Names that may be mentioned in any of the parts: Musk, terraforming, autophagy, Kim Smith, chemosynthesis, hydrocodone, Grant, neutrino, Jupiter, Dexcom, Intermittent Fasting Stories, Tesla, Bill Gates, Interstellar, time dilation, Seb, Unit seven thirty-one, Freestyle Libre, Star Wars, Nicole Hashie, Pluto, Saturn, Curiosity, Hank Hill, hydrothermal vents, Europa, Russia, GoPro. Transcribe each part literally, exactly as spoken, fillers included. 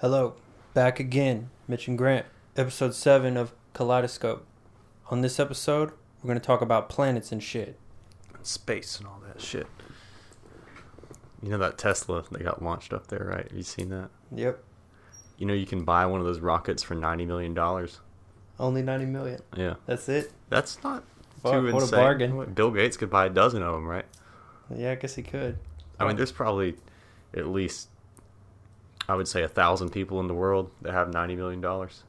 Hello, back again, Mitch and Grant, episode seven of Kaleidoscope. On this episode, we're going to talk about planets and shit. And space and all that shit. You know that Tesla that got launched up there, right? Have you seen that? Yep. You know you can buy one of those rockets for ninety million dollars. Only ninety million dollars? Yeah. That's it? That's not Fuck, too what insane. What a bargain. Bill Gates could buy a dozen of them, right? Yeah, I guess he could. I mean, there's probably at least... I would say a thousand people in the world that have ninety million dollars.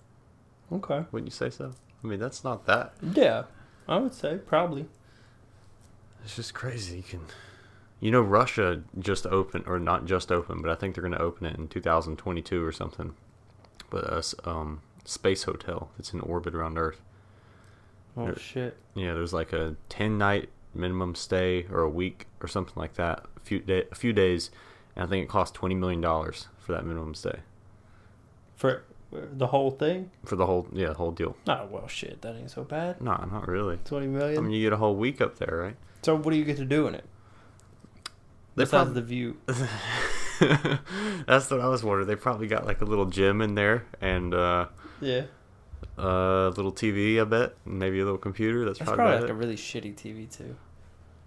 Okay. Wouldn't you say so? I mean, that's not that. Yeah, I would say probably. It's just crazy. You can, you know, Russia just opened, or not just opened, but I think they're going to open it in two thousand twenty-two or something. But a um, space hotel that's in orbit around Earth. Oh, there, shit. Yeah, there's like a ten-night minimum stay or a week or something like that, a few day, a few days. And I think it costs twenty million dollars for that minimum stay. For the whole thing? For the whole, yeah, the whole deal. Oh, well, shit, that ain't so bad. No, not really. twenty million dollars? I mean, you get a whole week up there, right? So what do you get to do in it? They Besides prob- the view. That's what I was wondering. They probably got like a little gym in there and uh, yeah, a uh, little T V, I bet, and maybe a little computer. That's, That's probably, probably like it. A really shitty T V, too.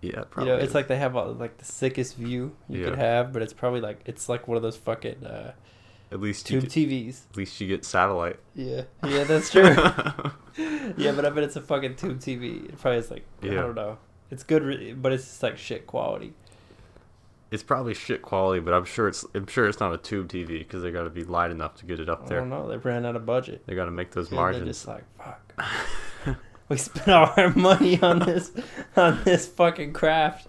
Yeah, probably. You know, it's like they have all, like the sickest view you yeah. could have, but it's probably like it's like one of those fucking uh, at least tube get, T Vs. At least you get satellite. Yeah, yeah, that's true. Yeah, but I bet it's a fucking tube T V. It probably is like yeah. I don't know. It's good, but it's just like shit quality. It's probably shit quality, but I'm sure it's I'm sure it's not a tube T V because they got to be light enough to get it up there. I don't know. They ran out of budget. They got to make those yeah, margins. They're just like fuck. We spent all our money on this on this fucking craft.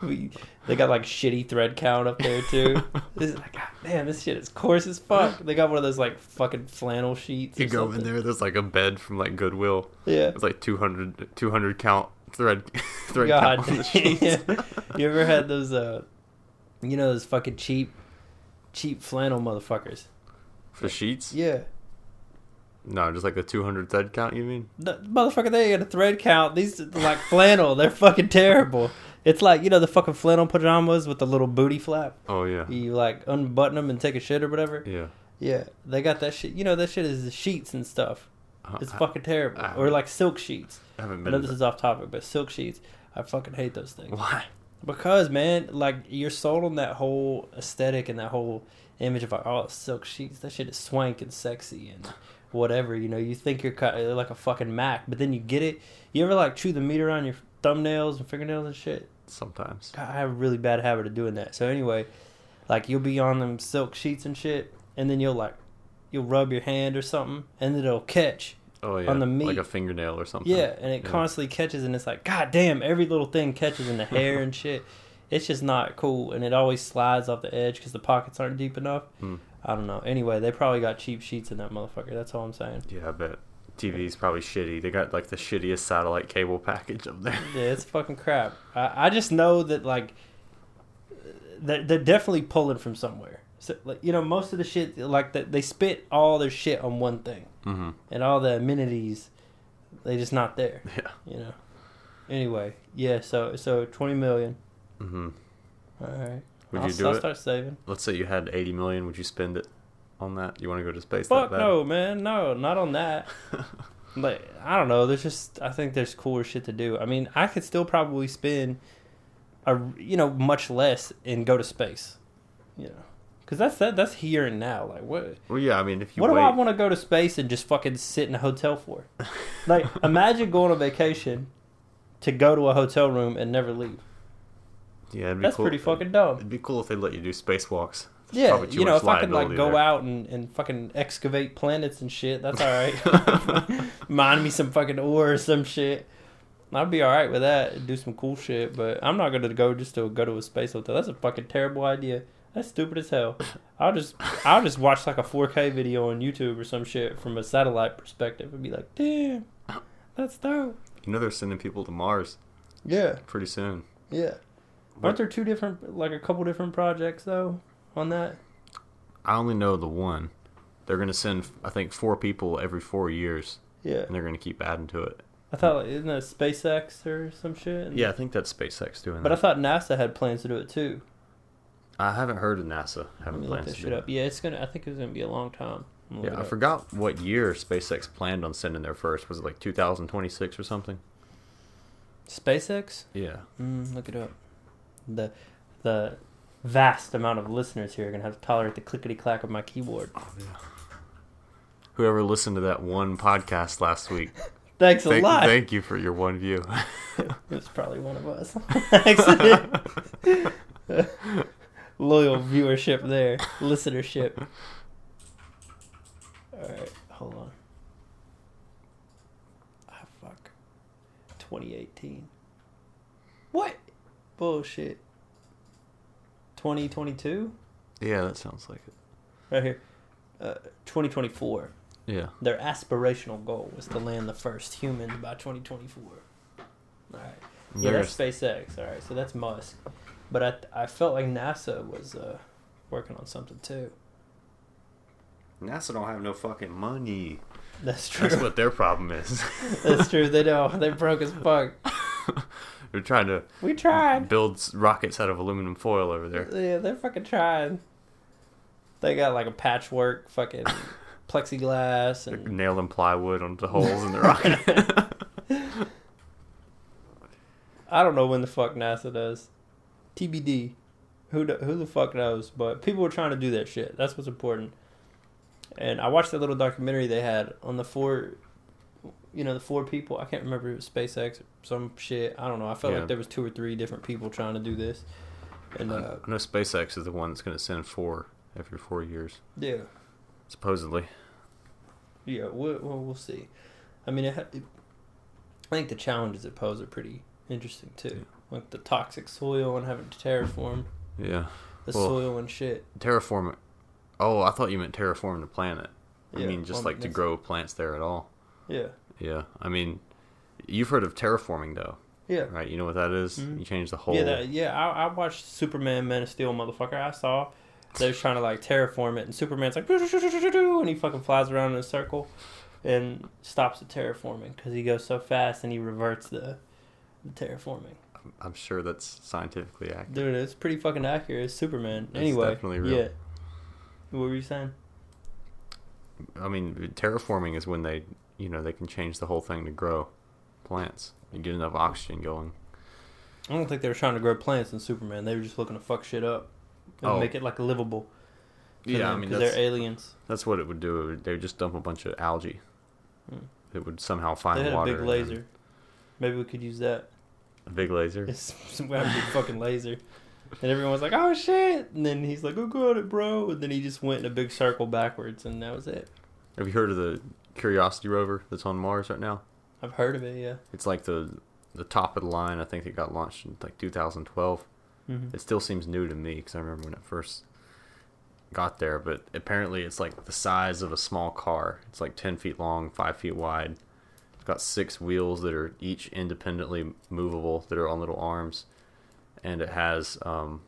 We They got like shitty thread count up there too. This is like, God damn, this shit is coarse as fuck. They got one of those like fucking flannel sheets. You go something. In there, there's like a bed from like Goodwill. Yeah. It's like two hundred count thread thread God. Count on the sheets. Yeah. You ever had those uh you know those fucking cheap cheap flannel motherfuckers? For like, sheets? Yeah. No, just like a two hundred thread count, you mean? No, motherfucker, they ain't got a thread count. These are like flannel. They're fucking terrible. It's like, you know, the fucking flannel pajamas with the little booty flap. Oh, yeah. You like unbutton them and take a shit or whatever. Yeah. Yeah, they got that shit. You know, that shit is the sheets and stuff. It's I, fucking terrible. I, I, or like silk sheets. I haven't been I know this that. Is off topic, but silk sheets, I fucking hate those things. Why? Because, man, like you're sold on that whole aesthetic and that whole image of like, oh, silk sheets. That shit is swank and sexy and... whatever, you know, you think you're cut, like a fucking Mac, but then you get it. You ever like chew the meat around your thumbnails and fingernails and shit? Sometimes. God, I have a really bad habit of doing that. So anyway, like you'll be on them silk sheets and shit, and then you'll like, you'll rub your hand or something, and it'll catch oh, yeah. on the meat. Like a fingernail or something. Yeah, and it yeah. constantly catches, and it's like, God damn, every little thing catches in the hair and shit. It's just not cool, and it always slides off the edge because the pockets aren't deep enough. Mm. I don't know. Anyway, they probably got cheap sheets in that motherfucker. That's all I'm saying. Yeah, I bet. T V's probably shitty. They got, like, the shittiest satellite cable package up there. Yeah, it's fucking crap. I, I just know that, like, they're, they're definitely pulling from somewhere. So, like, you know, most of the shit, like, the, they spit all their shit on one thing. Mm-hmm. And all the amenities, they just not there. Yeah. You know? Anyway, yeah, so so twenty million dollars. Mm-hmm. All right. Would I'll, you do I'll it? Start saving. Let's say you had eighty million dollars. Would you spend it on that? You want to go to space? Fuck that no, man. No, not on that. Like, I don't know. There's just, I think there's cooler shit to do. I mean, I could still probably spend, a, you know, much less and go to space. You know, because that's that, that's here and now. Like, what? Well, yeah, I mean, if you What wait... do I want to go to space and just fucking sit in a hotel for? Like, imagine going on vacation to go to a hotel room and never leave. Yeah, it'd be that's cool. Pretty fucking dumb. It'd be cool if they let you do spacewalks. There's yeah, you know, if I could like go there. out and, and fucking excavate planets and shit, that's alright. Mine me some fucking ore or some shit. I'd be alright with that and do some cool shit, but I'm not gonna go just to go to a space hotel. That's a fucking terrible idea. That's stupid as hell. I'll just I'll just watch like a four K video on YouTube or some shit from a satellite perspective and be like, damn, that's dope. You know they're sending people to Mars. Yeah. Pretty soon. Yeah. Aren't there two different, like a couple different projects, though, on that? I only know the one. They're going to send, I think, four people every four years. Yeah. And they're going to keep adding to it. I thought, like, isn't that SpaceX or some shit? Yeah, I think that's SpaceX doing but that. But I thought NASA had plans to do it, too. I haven't heard of NASA having plans to do that. Yeah, it's gonna. I think it's gonna be a long time. Yeah, I forgot what year SpaceX planned on sending their first. Was it like two thousand twenty-six or something? SpaceX? Yeah. Mm, look it up. The the vast amount of listeners here are gonna have to tolerate the clickety clack of my keyboard. Oh, yeah. Whoever listened to that one podcast last week. Thanks a th- lot. Thank you for your one view. It was probably one of us. Loyal viewership there. Listenership. Alright, hold on. Ah, fuck. twenty eighteen. What? Bullshit. twenty twenty-two? Yeah, that sounds like it. Right here. Uh, twenty twenty-four. Yeah. Their aspirational goal was to land the first humans by twenty twenty-four. All right. Yeah, there's... that's SpaceX. All right, so that's Musk. But I I felt like NASA was uh, working on something too. NASA don't have no fucking money. That's true. That's what their problem is. That's true. They don't. They're broke as fuck. They're trying to. We tried. Build rockets out of aluminum foil over there. Yeah, they're fucking trying. They got like a patchwork fucking. Plexiglass and they're nailing plywood onto the holes in the rocket. I don't know when the fuck NASA does. T B D. Who do, who the fuck knows? But people are trying to do that shit. That's what's important. And I watched that little documentary they had on the four, you know, the four people. I can't remember if it was SpaceX or some shit. I don't know. I felt yeah. like there was two or three different people trying to do this. And uh, I know SpaceX is the one that's going to send four every four years. Yeah. Supposedly. Yeah, we'll, we'll see. I mean, it ha- it, I think the challenges it poses are pretty interesting, too. Yeah. Like the toxic soil and having to terraform. Yeah. The well, soil and shit. Terraform. Oh, I thought you meant terraform the planet. I yeah, mean, just like to grow plants there at all. Yeah. Yeah. I mean, you've heard of terraforming, though. Yeah. Right? You know what that is? Mm-hmm. You change the whole... Yeah, that, yeah I, I watched Superman, Man of Steel, motherfucker. I saw... They're trying to like terraform it, and Superman's like, and he fucking flies around in a circle, and stops the terraforming because he goes so fast, and he reverts the, the terraforming. I'm sure that's scientifically accurate. Dude, it's pretty fucking accurate. It's Superman. It's anyway, definitely real. Yeah. What were you saying? I mean, terraforming is when they, you know, they can change the whole thing to grow plants and get enough oxygen going. I don't think they were trying to grow plants in Superman. They were just looking to fuck shit up. And oh. make it like livable. Yeah, them, I mean, that's, they're aliens. That's what it would do. It would, they would just dump a bunch of algae. Hmm. It would somehow find they had water. A big laser. Then... Maybe we could use that. A big laser. It's a big fucking laser. And everyone's like, "Oh shit!" And then he's like, "Oh god, bro!" And then he just went in a big circle backwards, and that was it. Have you heard of the Curiosity rover that's on Mars right now? I've heard of it. Yeah. It's like the the top of the line. I think it got launched in like two thousand twelve. Mm-hmm. It still seems new to me because I remember when it first got there, but apparently it's like the size of a small car. It's like ten feet long, five feet wide. It's got six wheels that are each independently movable that are on little arms, and it has um,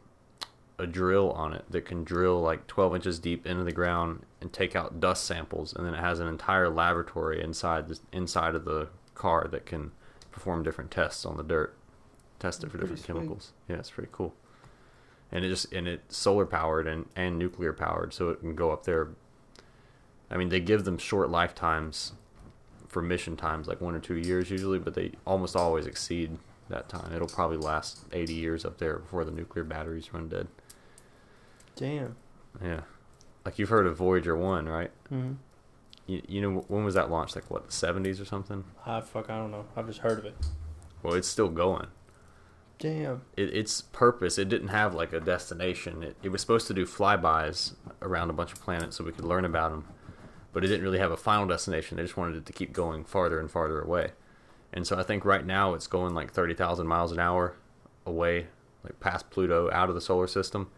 a drill on it that can drill like twelve inches deep into the ground and take out dust samples, and then it has an entire laboratory inside the, inside of the car that can perform different tests on the dirt. Test it for different chemicals. Yeah, it's pretty cool. And it just and it's solar powered and, and nuclear powered, so it can go up there. I mean, they give them short lifetimes for mission times, like one or two years usually, but they almost always exceed that time. It'll probably last eighty years up there before the nuclear batteries run dead. Damn. Yeah. Like you've heard of Voyager one, right? Mm-hmm. You, you know, when was that launched? Like what, the seventies or something? Ah, fuck, I don't know. I've just heard of it. Well, it's still going. Damn. It, its purpose, it didn't have like a destination. It, it was supposed to do flybys around a bunch of planets so we could learn about them, but it didn't really have a final destination. They just wanted it to keep going farther and farther away. And so I think right now it's going like thirty thousand miles an hour away, like past Pluto, out of the solar system.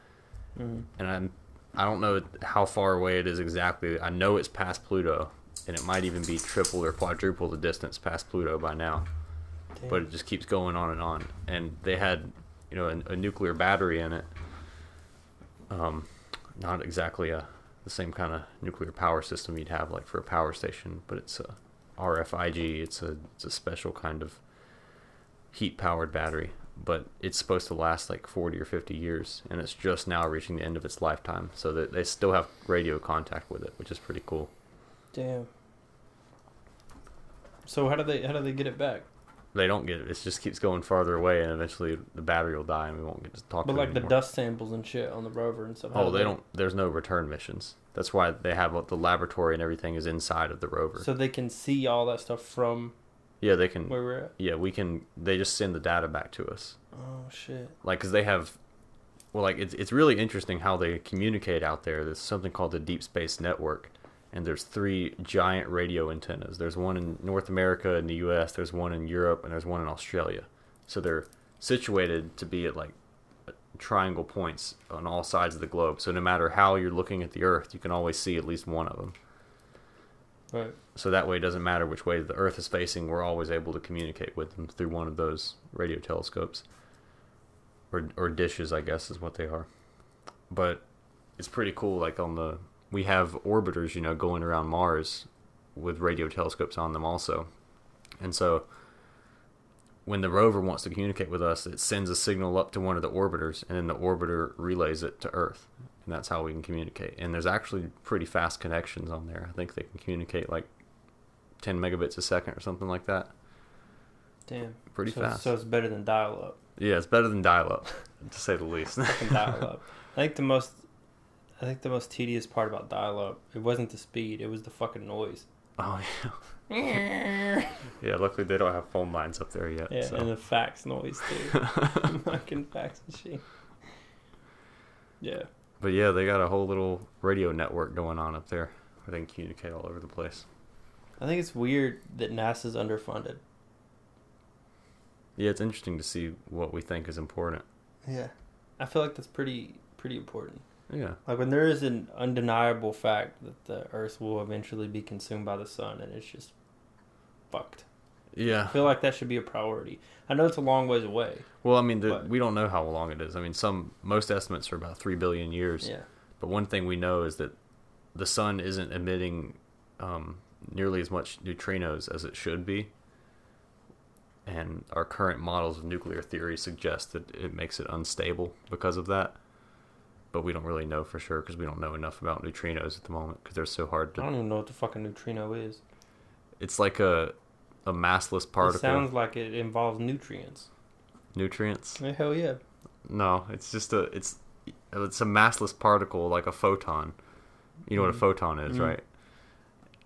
Mm-hmm. And I'm, I don't know how far away it is exactly. I know it's past Pluto, and it might even be triple or quadruple the distance past Pluto by now. Damn. But it just keeps going on and on. And they had, you know, a, a nuclear battery in it. Um, not exactly a, the same kind of nuclear power system you'd have, like, for a power station. But it's a R F I G. It's a, it's a special kind of heat-powered battery. but it's supposed to last like forty or fifty years, and it's just now reaching the end of its lifetime, so that they still have radio contact with it, which is pretty cool. Damn. So how do they how do they get it back? They don't get it. It just keeps going farther away, and eventually the battery will die, and we won't get to talk. But to like it anymore. The dust samples and shit on the rover and stuff. Oh, they, they don't. There's no return missions. That's why they have the laboratory and everything is inside of the rover. So they can see all that stuff from. Yeah, they can. Where we're at. Yeah, we can. They just send the data back to us. Oh shit! Like, cause they have. Well, like it's it's really interesting how they communicate out there. There's something called the Deep Space Network. And there's three giant radio antennas. There's one in North America in the U S, there's one in Europe, and there's one in Australia. So they're situated to be at like triangle points on all sides of the globe. So no matter how you're looking at the Earth, you can always see at least one of them. Right. So that way it doesn't matter which way the Earth is facing, we're always able to communicate with them through one of those radio telescopes. Or or dishes, I guess, is what they are. But it's pretty cool, like on the... We have orbiters, you know, going around Mars with radio telescopes on them also. And so when the rover wants to communicate with us, it sends a signal up to one of the orbiters, and then the orbiter relays it to Earth. And that's how we can communicate. And there's actually pretty fast connections on there. I think they can communicate like ten megabits a second or something like that. Damn. Pretty so, fast. So it's better than dial-up. Yeah, it's better than dial-up, to say the least. dial-up. I think the most... I think the most tedious part about dial-up, it wasn't the speed, it was the fucking noise. Oh, yeah. yeah, luckily they don't have phone lines up there yet. Yeah, so. And the fax noise, too. fucking fax machine. Yeah. But yeah, they got a whole little radio network going on up there where they can communicate all over the place. I think it's weird that NASA's underfunded. Yeah, it's interesting to see what we think is important. Yeah. I feel like that's pretty pretty important. Yeah. Like when there is an undeniable fact that the Earth will eventually be consumed by the sun, and it's just fucked. Yeah. I feel like that should be a priority. I know it's a long ways away. Well, I mean, the, we don't know how long it is. I mean, some most estimates are about three billion years. Yeah. But one thing we know is that the sun isn't emitting um, nearly as much neutrinos as it should be. And our current models of nuclear theory suggest that it makes it unstable because of that. But we don't really know for sure because we don't know enough about neutrinos at the moment because they're so hard to... I don't even know what the fucking neutrino is. It's like a a massless particle. It sounds like it involves nutrients. Nutrients? Hell yeah. No, it's just a... It's it's a massless particle like a photon. You know mm. what a photon is, mm. right?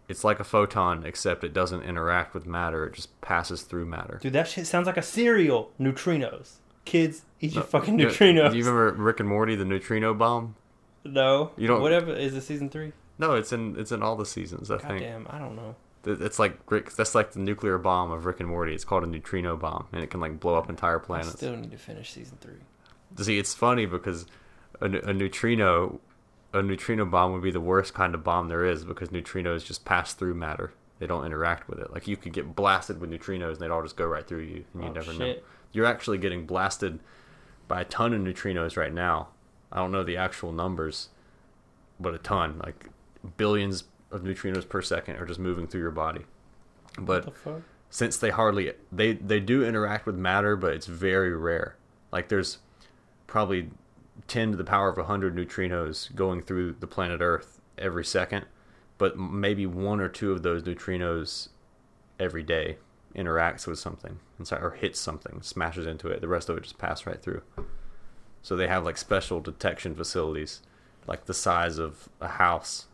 It's like a photon except it doesn't interact with matter. It just passes through matter. Dude, that shit sounds like a cereal. Neutrinos. Kids, eat no, your fucking neutrinos. Do you remember Rick and Morty, the neutrino bomb? No. You don't. Whatever. Is it season three? No, it's in it's in all the seasons. I God think. Damn, I don't know. It's like Rick. That's like the nuclear bomb of Rick and Morty. It's called a neutrino bomb, and it can like blow up entire planets. I still need to finish season three. See, it's funny because a, a neutrino, a neutrino bomb would be the worst kind of bomb there is because neutrinos just pass through matter. They don't interact with it. Like you could get blasted with neutrinos, and they'd all just go right through you, and oh, you never shit. know. You're actually getting blasted by a ton of neutrinos right now. I don't know the actual numbers, but a ton. Like billions of neutrinos per second are just moving through your body. But since they hardly... They, they do interact with matter, but it's very rare. Like there's probably ten to the power of one hundred neutrinos going through the planet Earth every second. But maybe one or two of those neutrinos every day interacts with something inside or hits something, smashes into it. The rest of it just pass right through. So they have like special detection facilities, like the size of a house.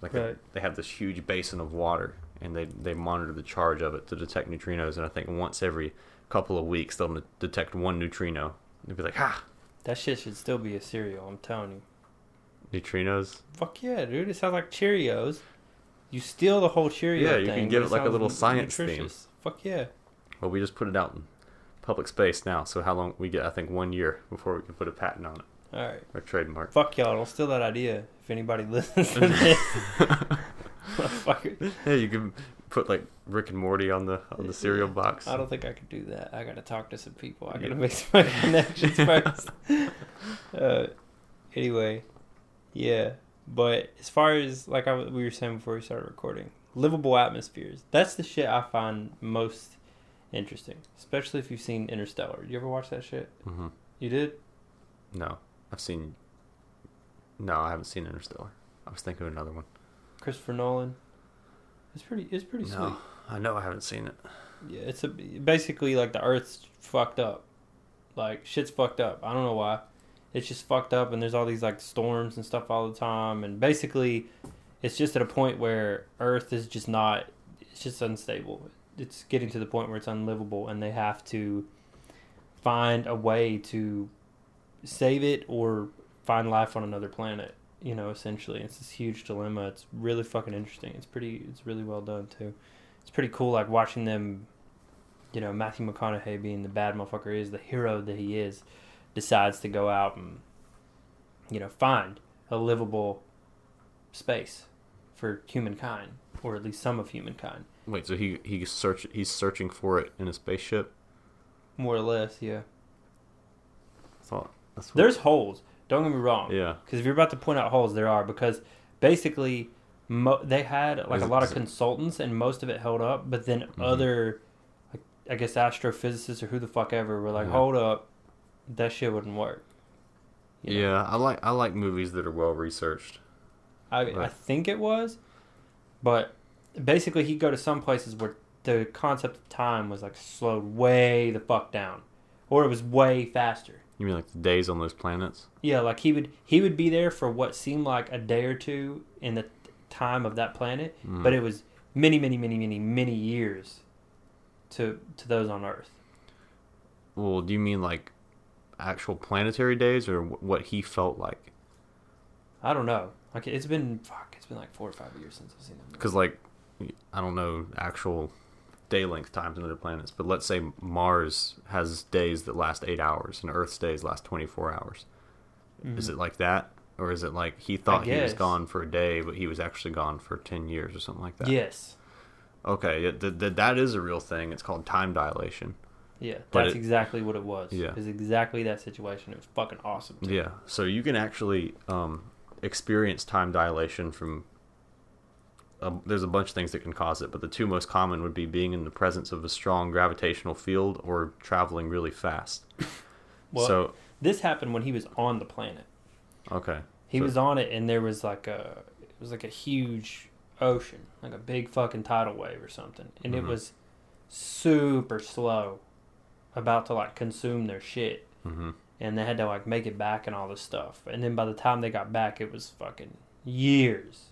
Like right. a, they have this huge basin of water, and they they monitor the charge of it to detect neutrinos. And I think once every couple of weeks they'll n- detect one neutrino. They'll be like, ha! That shit should still be a cereal. I'm telling you. Neutrinos. Fuck yeah, dude! It sounds like Cheerios. You steal the whole Cheerio. Yeah, you thing, can give it like a little science nutritious. Theme. Fuck yeah. Well, we just put it out in public space now, so how long we get, I think, one year before we can put a patent on it. All right. Or trademark. Fuck y'all, don't steal that idea if anybody listens to this. Motherfucker. Yeah, you can put, like, Rick and Morty on the on the cereal yeah. box. I don't think I could do that. I gotta talk to some people. I gotta yeah. make some connections first. Uh, anyway, yeah. But as far as, like I, we were saying before we started recording, livable atmospheres. That's the shit I find most Interesting. Especially if you've seen Interstellar. You ever watch that shit? Mm-hmm. You did? No. I've seen... No, I haven't seen Interstellar. I was thinking of another one. Christopher Nolan. It's pretty It's pretty no, sweet. I know I haven't seen it. Yeah, it's a, basically like the Earth's fucked up. Like, shit's fucked up. I don't know why. It's just fucked up, and there's all these, like, storms and stuff all the time. And basically, it's just at a point where Earth is just not... It's just unstable. It's getting to the point where it's unlivable, and they have to find a way to save it or find life on another planet, you know, essentially. It's this huge dilemma. It's really fucking interesting. It's pretty, it's really well done, too. It's pretty cool, like, watching them, you know, Matthew McConaughey being the bad motherfucker is, the hero that he is, decides to go out and, you know, find a livable space for humankind, or at least some of humankind. Wait, so he he search he's searching for it in a spaceship? More or less, yeah. That's all, that's There's holes. Don't get me wrong. Yeah. Because if you're about to point out holes, there are. Because basically, mo- they had like is a lot it, of consultants, and most of it held up. But then mm-hmm. other, like, I guess, astrophysicists or who the fuck ever were like, yeah. hold up, that shit wouldn't work. You know? Yeah, I like I like movies that are well researched. I right. I think it was, but. Basically, he'd go to some places where the concept of time was, like, slowed way the fuck down. Or it was way faster. You mean, like, the days on those planets? Yeah, like, he would he would be there for what seemed like a day or two in the time of that planet. Mm. But it was many, many, many, many, many years to to those on Earth. Well, do you mean, like, actual planetary days or what he felt like? I don't know. Like, it's been, fuck, it's been, like, four or five years since I've seen him. Because, like... I don't know actual day length times on other planets, but let's say Mars has days that last eight hours and Earth's days last twenty-four hours. Mm-hmm. Is it like that? Or is it like he thought he was gone for a day, but he was actually gone for ten years or something like that? Yes. Okay. Th- th- that is a real thing. It's called time dilation. Yeah. That's it, exactly what it was. Yeah. It was exactly that situation. It was fucking awesome. Too. Yeah. So you can actually um, experience time dilation from... Uh, there's a bunch of things that can cause it, but the two most common would be being in the presence of a strong gravitational field or traveling really fast. Well, so this happened when he was on the planet. Okay. He so, was on it, and there was like a it was like a huge ocean, like a big fucking tidal wave or something, and mm-hmm. it was super slow, about to like consume their shit, mm-hmm. and they had to like make it back and all this stuff, and then by the time they got back, it was fucking years.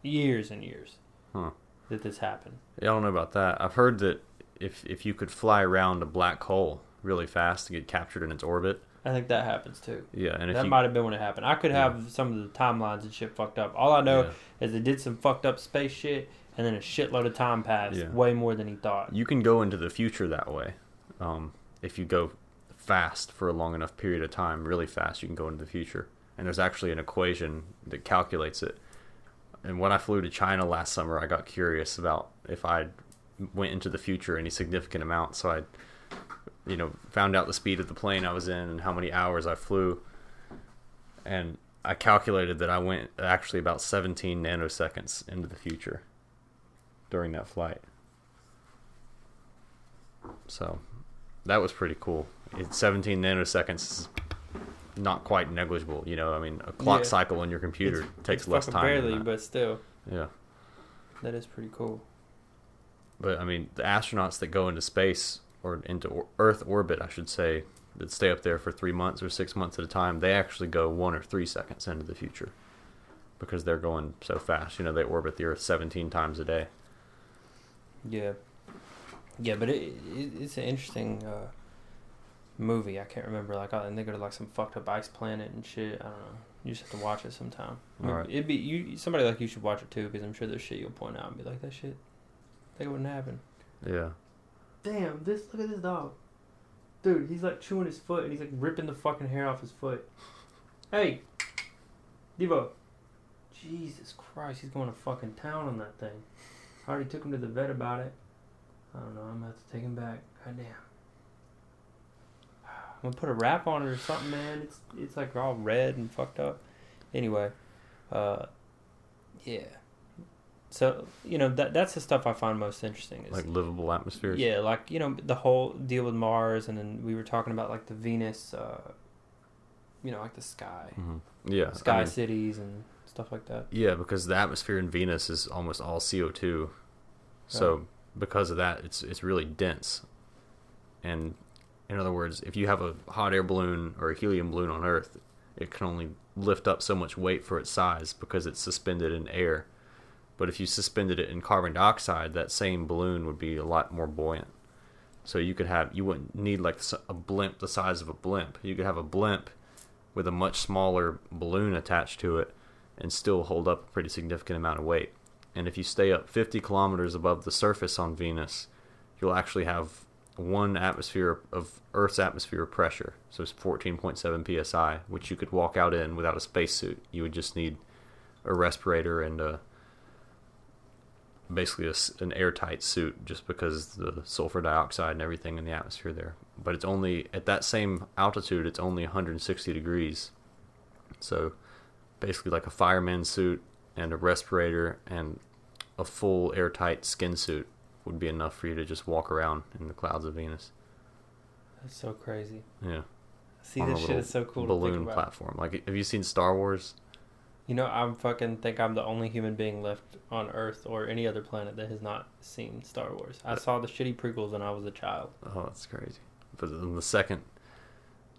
Years and years huh. that this happened. Yeah, I don't know about that. I've heard that if if you could fly around a black hole really fast to get captured in its orbit. I think that happens too. Yeah, and if that you, might have been when it happened. I could yeah. have some of the timelines and shit fucked up. All I know yeah. is they did some fucked up space shit and then a shitload of time passed yeah. way more than he thought. You can go into the future that way. Um, if you go fast for a long enough period of time, really fast, you can go into the future. And there's actually an equation that calculates it. And when I flew to China last summer, I got curious about if I went into the future any significant amount. So I, you know, found out the speed of the plane I was in and how many hours I flew. And I calculated that I went actually about seventeen nanoseconds into the future during that flight. So that was pretty cool. It's seventeen nanoseconds is not quite negligible, you know. I mean, a clock yeah. cycle on your computer it's, takes it's less time. Barely, but still. Yeah. That is pretty cool. But I mean, the astronauts that go into space or into or- Earth orbit, I should say, that stay up there for three months or six months at a time, they actually go one or three seconds into the future because they're going so fast. You know, they orbit the Earth seventeen times a day. Yeah. Yeah, but it, it it's an interesting. Uh... movie I can't remember like oh, and they go to like some fucked up ice planet and shit. I don't know, you just have to watch it sometime. All right. It'd be you somebody like you should watch it too, because I'm sure there's shit you'll point out and be like, that shit I think it wouldn't happen. Yeah, damn, this look at this dog, dude, he's like chewing his foot and he's like ripping the fucking hair off his foot. Hey Devo, Jesus Christ, he's going to fucking town on that thing. I already took him to the vet about it. I don't know, I'm gonna have to take him back. God damn, I'm going to put a wrap on it or something, man. It's it's like all red and fucked up. Anyway, uh, yeah. So, you know, that that's the stuff I find most interesting. Is, like, livable atmospheres? Yeah, like, you know, the whole deal with Mars, and then we were talking about, like, the Venus, uh, you know, like the sky. Mm-hmm. Yeah. Sky I mean, cities and stuff like that. Yeah, because the atmosphere in Venus is almost all C O two. So, right. because of that, it's it's really dense. And, in other words, if you have a hot air balloon or a helium balloon on Earth, it can only lift up so much weight for its size because it's suspended in air. But if you suspended it in carbon dioxide, that same balloon would be a lot more buoyant. So you could have, you wouldn't need like a blimp the size of a blimp. You could have a blimp with a much smaller balloon attached to it and still hold up a pretty significant amount of weight. And if you stay up fifty kilometers above the surface on Venus, you'll actually have one atmosphere of Earth's atmosphere of pressure. So it's fourteen point seven P S I, which you could walk out in without a spacesuit. You would just need a respirator and a basically a, an airtight suit, just because the sulfur dioxide and everything in the atmosphere there. But it's only at that same altitude, it's only one hundred sixty degrees. So basically like a fireman suit and a respirator and a full airtight skin suit would be enough for you to just walk around in the clouds of Venus. That's so crazy. Yeah. See, this shit is so cool to think about. Balloon platform. Like, have you seen Star Wars? You know, I fucking think I'm the only human being left on Earth or any other planet that has not seen Star Wars. I saw the shitty prequels when I was a child. Oh, that's crazy. But then the second,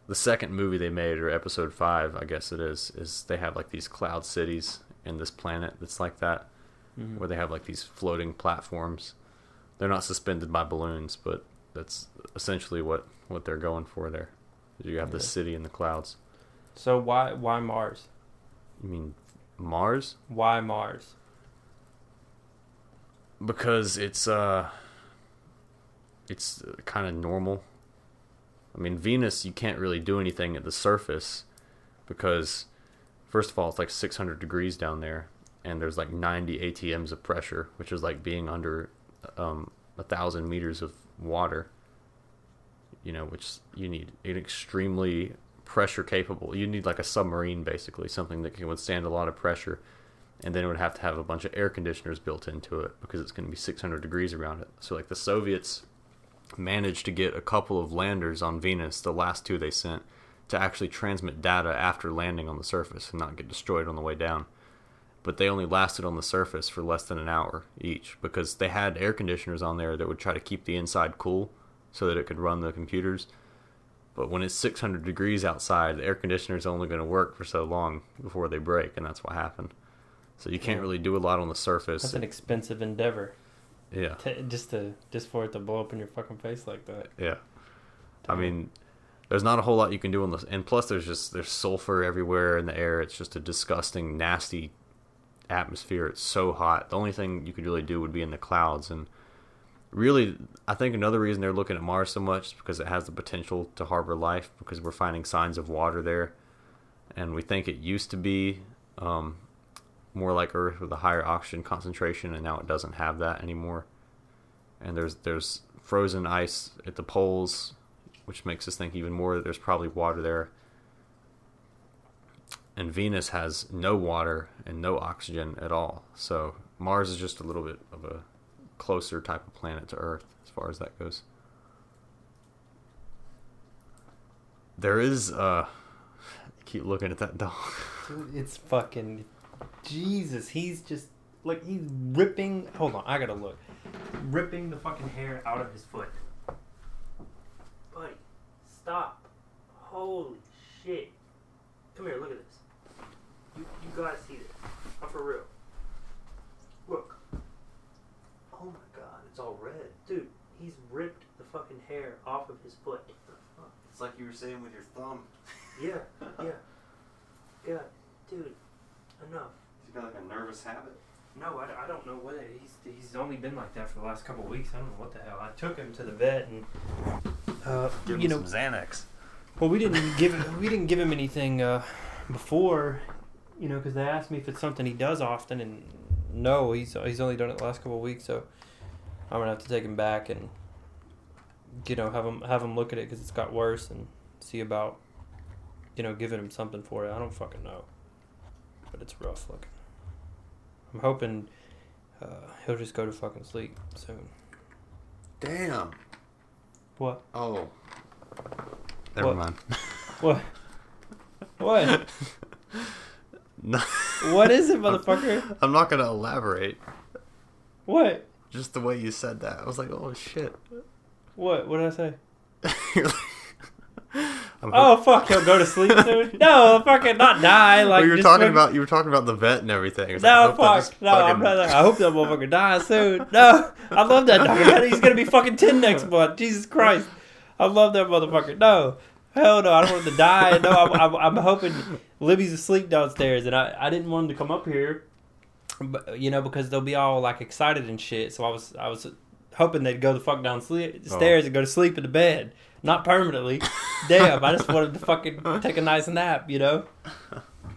the second movie they made, or Episode Five, I guess it is, is they have like these cloud cities in this planet that's like that, mm-hmm. where they have like these floating platforms. They're not suspended by balloons, but that's essentially what, what they're going for there. You have this city in the clouds. So why why Mars? You mean Mars? Why Mars? Because it's uh, it's kind of normal. I mean, Venus, you can't really do anything at the surface because, first of all, it's like six hundred degrees down there, and there's like ninety A T Ms of pressure, which is like being under um, one thousand meters of water, you know, which you need an extremely... pressure capable. You need like a submarine, basically something that can withstand a lot of pressure, and then it would have to have a bunch of air conditioners built into it because it's going to be six hundred degrees around it. So like the Soviets managed to get a couple of landers on Venus, the last two they sent, to actually transmit data after landing on the surface and not get destroyed on the way down. But they only lasted on the surface for less than an hour each because they had air conditioners on there that would try to keep the inside cool so that it could run the computers. But when it's six hundred degrees outside, the air conditioner is only going to work for so long before they break, and that's what happened. So you can't really do a lot on the surface. That's an expensive endeavor. Yeah. To, just to just for it to blow up in your fucking face like that. Yeah. Damn. I mean, there's not a whole lot you can do on the, and plus there's just there's sulfur everywhere in the air. It's just a disgusting, nasty atmosphere. It's so hot. The only thing you could really do would be in the clouds, and really, I think another reason they're looking at Mars so much is because it has the potential to harbor life, because we're finding signs of water there. And we think it used to be um, more like Earth with a higher oxygen concentration, and now it doesn't have that anymore. And there's there's frozen ice at the poles, which makes us think even more that there's probably water there. And Venus has no water and no oxygen at all. So Mars is just a little bit of a closer type of planet to Earth as far as that goes. There is uh I keep looking at that dog. Dude, it's fucking Jesus. He's just like he's ripping hold on, I gotta look. Ripping the fucking hair out of his foot. Buddy, stop. Holy shit. Come here, look at this. You you gotta see this. I'm for real. Look. Oh my god, it's all red. Dude, he's ripped the fucking hair off of his foot. It's like you were saying with your thumb. Yeah, yeah. God, dude, enough. He's got like a nervous habit. No, I, I don't know what it is. He's, he's only been like that for the last couple of weeks. I don't know what the hell. I took him to the vet and... Uh, give him you know, some Xanax. Well, we didn't give him, we didn't give him anything uh, before, you know, because they asked me if it's something he does often, and... No, he's he's only done it the last couple of weeks, so I'm gonna have to take him back and you know have him have him look at it because it's got worse and see about you know giving him something for it. I don't fucking know, but it's rough looking. I'm hoping uh, he'll just go to fucking sleep soon. Damn. What? Oh. Never what? mind. What? What? No. What is it, motherfucker? I'm not going to elaborate. What? Just the way you said that. I was like, oh, shit. What? What did I say? You're like... I'm oh hooked. Fuck! He'll go to sleep soon. No, fucking not die. Like well, you were talking fucking... about, you were talking about the vet and everything. Like, no, fuck, no. Fucking... I'm not, like, I hope that motherfucker dies soon. No, I love that motherfucker. He's gonna be fucking ten next month. Jesus Christ, I love that motherfucker. No, hell no, I don't want him to die. No, I'm, I'm, I'm hoping Libby's asleep downstairs, and I, I didn't want him to come up here, but, you know, because they'll be all like excited and shit. So I was, I was hoping they'd go the fuck downstairs oh. and go to sleep in the bed. Not permanently. Damn, I just wanted to fucking take a nice nap, you know?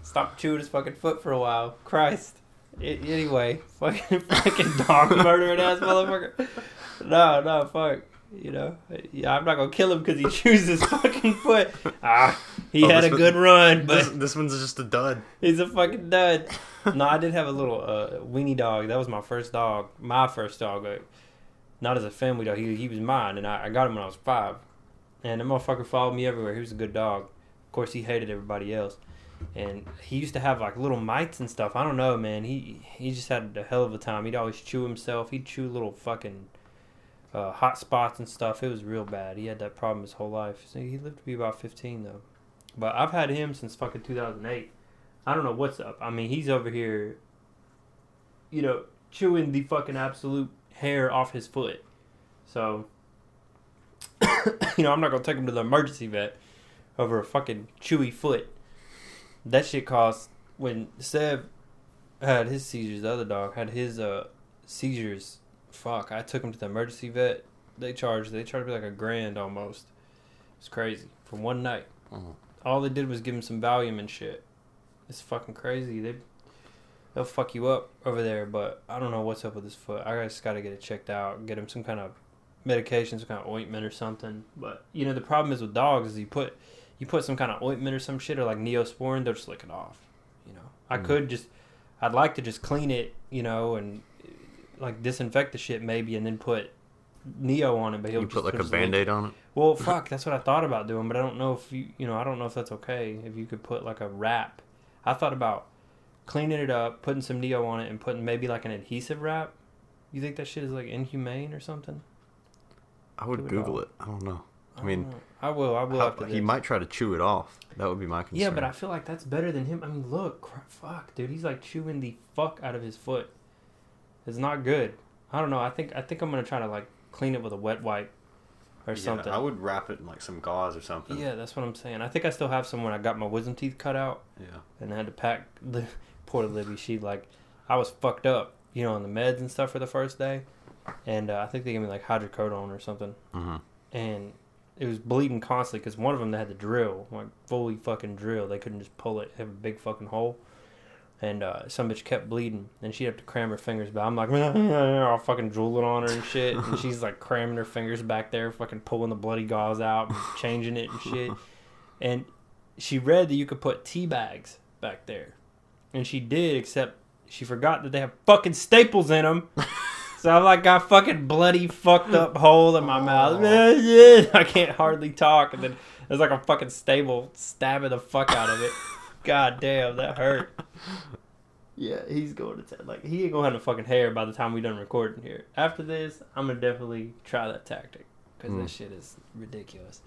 Stop chewing his fucking foot for a while. Christ. It, anyway, fucking fucking dog murdering ass motherfucker. No, no, fuck. You know? Yeah, I'm not gonna kill him because he chews his fucking foot. Ah, he oh, had a one, good run, but... This, this one's just a dud. He's a fucking dud. No, I did have a little uh, weenie dog. That was my first dog. My first dog. Like, not as a family dog. He, he was mine, and I, I got him when I was five. And the motherfucker followed me everywhere. He was a good dog. Of course, he hated everybody else. And he used to have, like, little mites and stuff. I don't know, man. He he just had a hell of a time. He'd always chew himself. He'd chew little fucking uh, hot spots and stuff. It was real bad. He had that problem his whole life. So he lived to be about fifteen, though. But I've had him since fucking two thousand eight. I don't know what's up. I mean, he's over here, you know, chewing the fucking absolute hair off his foot. So... you know, I'm not going to take him to the emergency vet over a fucking chewy foot. That shit cost... When Seb had his seizures, the other dog had his uh, seizures, fuck, I took him to the emergency vet. They charged, they charged me like a grand almost. It's crazy. For one night. Mm-hmm. All they did was give him some Valium and shit. It's fucking crazy. They, they'll fuck you up over there, but I don't know what's up with his foot. I just got to get it checked out, get him some kind of... medication, some kind of ointment or something. But you know the problem is with dogs is you put you put some kind of ointment or some shit or like Neosporin, they'll just lick it off, you know. I mm. could just I'd like to just clean it, you know, and like disinfect the shit maybe and then put Neo on it, but he'll you just put like just a Band-Aid on it. Well fuck, that's what I thought about doing, but I don't know if you you know I don't know if that's okay, if you could put like a wrap. I thought about cleaning it up, putting some Neo on it and putting maybe like an adhesive wrap. You think that shit is like inhumane or something? I would Google it. I don't know. I mean, I will. I will. How, after he this. might try to chew it off. That would be my concern. Yeah, but I feel like that's better than him. I mean, look, fuck, dude. He's like chewing the fuck out of his foot. It's not good. I don't know. I think. I think I'm gonna try to like clean it with a wet wipe or yeah, something. I would wrap it in like some gauze or something. Yeah, that's what I'm saying. I think I still have some when I got my wisdom teeth cut out. Yeah. And I had to pack. Poor Libby. She like, I was fucked up, you know, on the meds and stuff for the first day. And uh, I think they gave me like hydrocodone or something. Mm-hmm. And it was bleeding constantly because one of them they had to drill, like fully fucking drill. They couldn't just pull it, have a big fucking hole. And uh, some bitch kept bleeding. And she'd have to cram her fingers back. I'm like, I'll fucking drool it on her and shit. And she's like cramming her fingers back there, fucking pulling the bloody gauze out, changing it and shit. And she read that you could put tea bags back there. And she did, except she forgot that they have fucking staples in them. So I like got fucking bloody fucked up hole in my Aww. mouth. I can't hardly talk, and then there's like a fucking staple stabbing the fuck out of it. God damn, that hurt. Yeah, he's going to t- like he ain't gonna have no fucking hair by the time we done recording here. After this, I'm gonna definitely try that tactic because mm. this shit is ridiculous.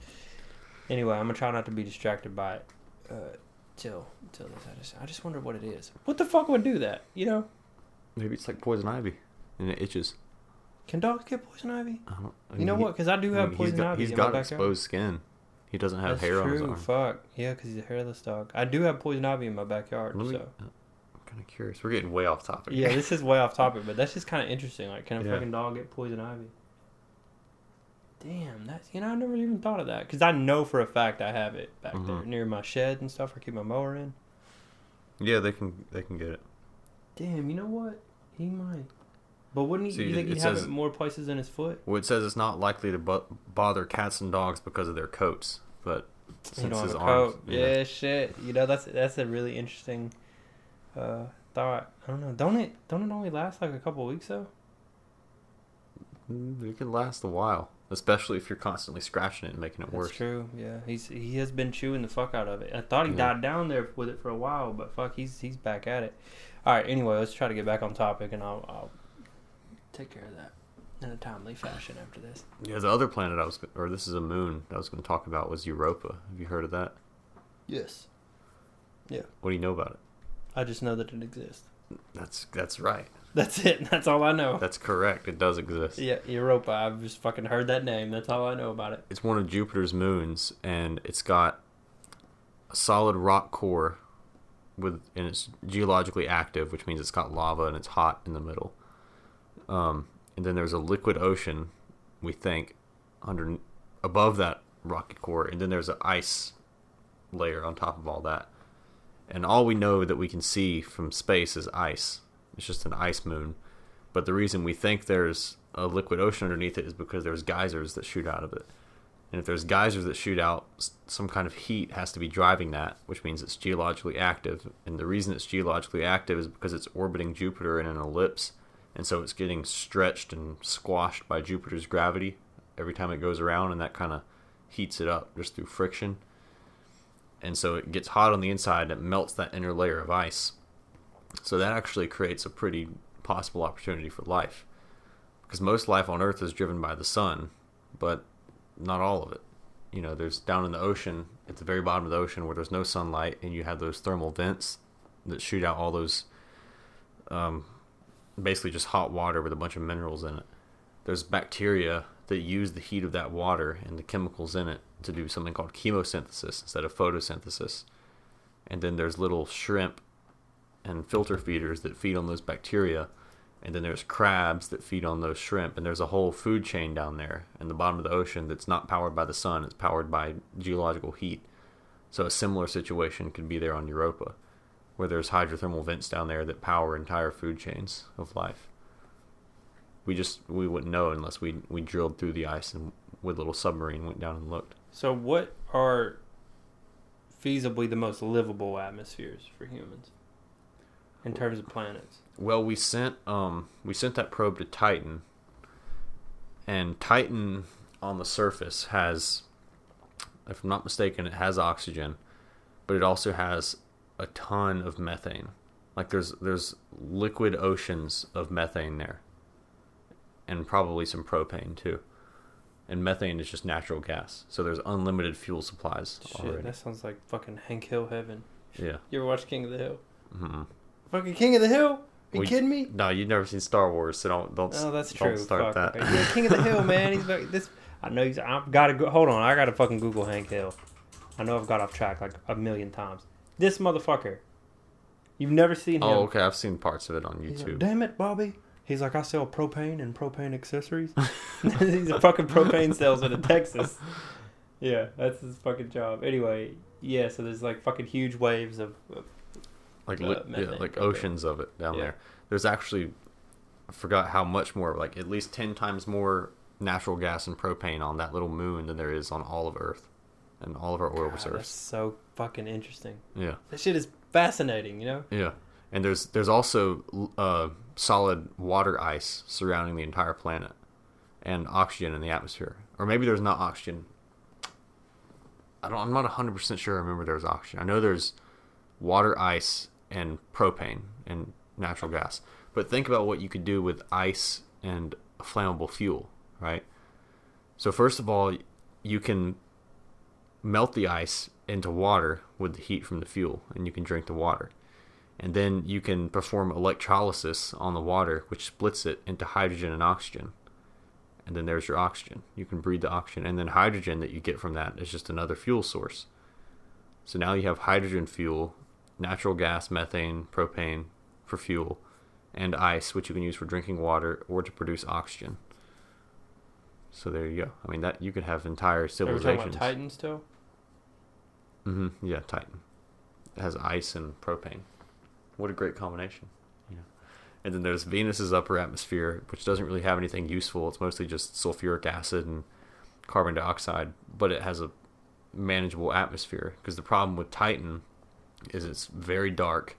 Anyway, I'm gonna try not to be distracted by it. Uh, till till this, I just I just wonder what it is. What the fuck would do that? You know? Maybe it's like poison ivy. And it itches. Can dogs get poison ivy? I don't, I mean, you know he, what? Because I do have I mean, poison he's got, ivy. He's in got my exposed skin. He doesn't have That's hair true. on his arm. Fuck. Yeah, because he's a hairless dog. I do have poison ivy in my backyard. Me, so. I'm kind of curious. We're getting way off topic. Yeah, this is way off topic, but that's just kind of interesting. Like, can a yeah. fucking dog get poison ivy? Damn, that's, you know, I never even thought of that. Because I know for a fact I have it back mm-hmm. there near my shed and stuff. I keep my mower in. Yeah, they can, they can get it. Damn, you know what? He might. But wouldn't he, so you, you think he'd have says, it more places in his foot? Well, it says it's not likely to b- bother cats and dogs because of their coats, but since his arms... Coat. Yeah, yeah, shit. You know, that's that's a really interesting uh, thought, I don't know, don't it don't it only last like a couple weeks though? It could last a while, especially if you're constantly scratching it and making it worse. That's true, yeah. He's he has been chewing the fuck out of it. I thought he yeah. died down there with it for a while, but fuck, he's he's back at it. All right, anyway, let's try to get back on topic, and I'll, I'll take care of that in a timely fashion after this. Yeah, the other planet I was, or this is a moon I was going to talk about was Europa. Have you heard of that? Yes. Yeah. What do you know about it? I just know that it exists. That's that's right. That's it. That's all I know. That's correct. It does exist. Yeah, Europa. I've just fucking heard that name. That's all I know about it. It's one of Jupiter's moons, and it's got a solid rock core, with and it's geologically active, which means it's got lava and it's hot in the middle. Um, and then there's a liquid ocean, we think, under above that rocky core, and then there's an ice layer on top of all that. And all we know that we can see from space is ice. It's just an ice moon. But the reason we think there's a liquid ocean underneath it is because there's geysers that shoot out of it. And if there's geysers that shoot out, some kind of heat has to be driving that, which means it's geologically active. And the reason it's geologically active is because it's orbiting Jupiter in an ellipse. And so it's getting stretched and squashed by Jupiter's gravity every time it goes around. And that kind of heats it up just through friction. And so it gets hot on the inside and it melts that inner layer of ice. So that actually creates a pretty possible opportunity for life. Because most life on Earth is driven by the sun, but not all of it. You know, there's down in the ocean, at the very bottom of the ocean where there's no sunlight, and you have those thermal vents that shoot out all those, um, basically just hot water with a bunch of minerals in it. There's bacteria that use the heat of that water and the chemicals in it to do something called chemosynthesis instead of photosynthesis. And then there's little shrimp and filter feeders that feed on those bacteria, and then there's crabs that feed on those shrimp, and there's a whole food chain down there in the bottom of the ocean that's not powered by the sun, it's powered by geological heat. So a similar situation could be there on Europa, where there's hydrothermal vents down there that power entire food chains of life. We just, we wouldn't know unless we we drilled through the ice and with a little submarine went down and looked. So what are feasibly the most livable atmospheres for humans? In terms of planets, well, we sent um we sent that probe to Titan, and Titan on the surface has, if I'm not mistaken, it has oxygen, but it also has a ton of methane. Like there's there's liquid oceans of methane there, and probably some propane too. And methane is just natural gas, so there's unlimited fuel supplies. Shit, already. That sounds like fucking Hank Hill heaven. Yeah, you ever watch King of the Hill? Mm-hmm. Fucking King of the Hill? Are you well, kidding me? No, you've never seen Star Wars, so don't don't, no, that's don't true. start Fuck. that. Yeah, King of the Hill, man. He's like this. I know he's. I've got to go. Hold on, I got to fucking Google Hank Hill. I know I've got off track like a million times. This motherfucker. You've never seen him? Oh, okay. I've seen parts of it on YouTube. Like, damn it, Bobby. He's like, I sell propane and propane accessories. He's a fucking propane salesman in Texas. Yeah, that's his fucking job. Anyway, yeah. So there's like fucking huge waves of. of Like uh, yeah, like oceans of it down yeah. there. There's actually, I forgot how much more, like at least ten times more natural gas and propane on that little moon than there is on all of Earth and all of our oil God, reserves. That's so fucking interesting. Yeah, that shit is fascinating, you know. Yeah, and there's there's also uh, solid water ice surrounding the entire planet, and oxygen in the atmosphere, or maybe there's not oxygen. I don't. I'm not one hundred percent sure. I remember there's oxygen. I know there's water ice. And propane and natural gas. But think about what you could do with ice and flammable fuel, right? So first of all, you can melt the ice into water with the heat from the fuel, and you can drink the water. And then you can perform electrolysis on the water, which splits it into hydrogen and oxygen. And then there's your oxygen. You can breathe the oxygen. And then hydrogen that you get from that is just another fuel source. So now you have hydrogen fuel, natural gas, methane, propane for fuel, and ice, which you can use for drinking water or to produce oxygen. So there you go. I mean, that you could have entire civilizations. Are we talking about Titan still? Mm-hmm. Yeah, Titan. It has ice and propane. What a great combination. Yeah. And then there's Venus's upper atmosphere, which doesn't really have anything useful. It's mostly just sulfuric acid and carbon dioxide, but it has a manageable atmosphere. Because the problem with Titan is it's very dark,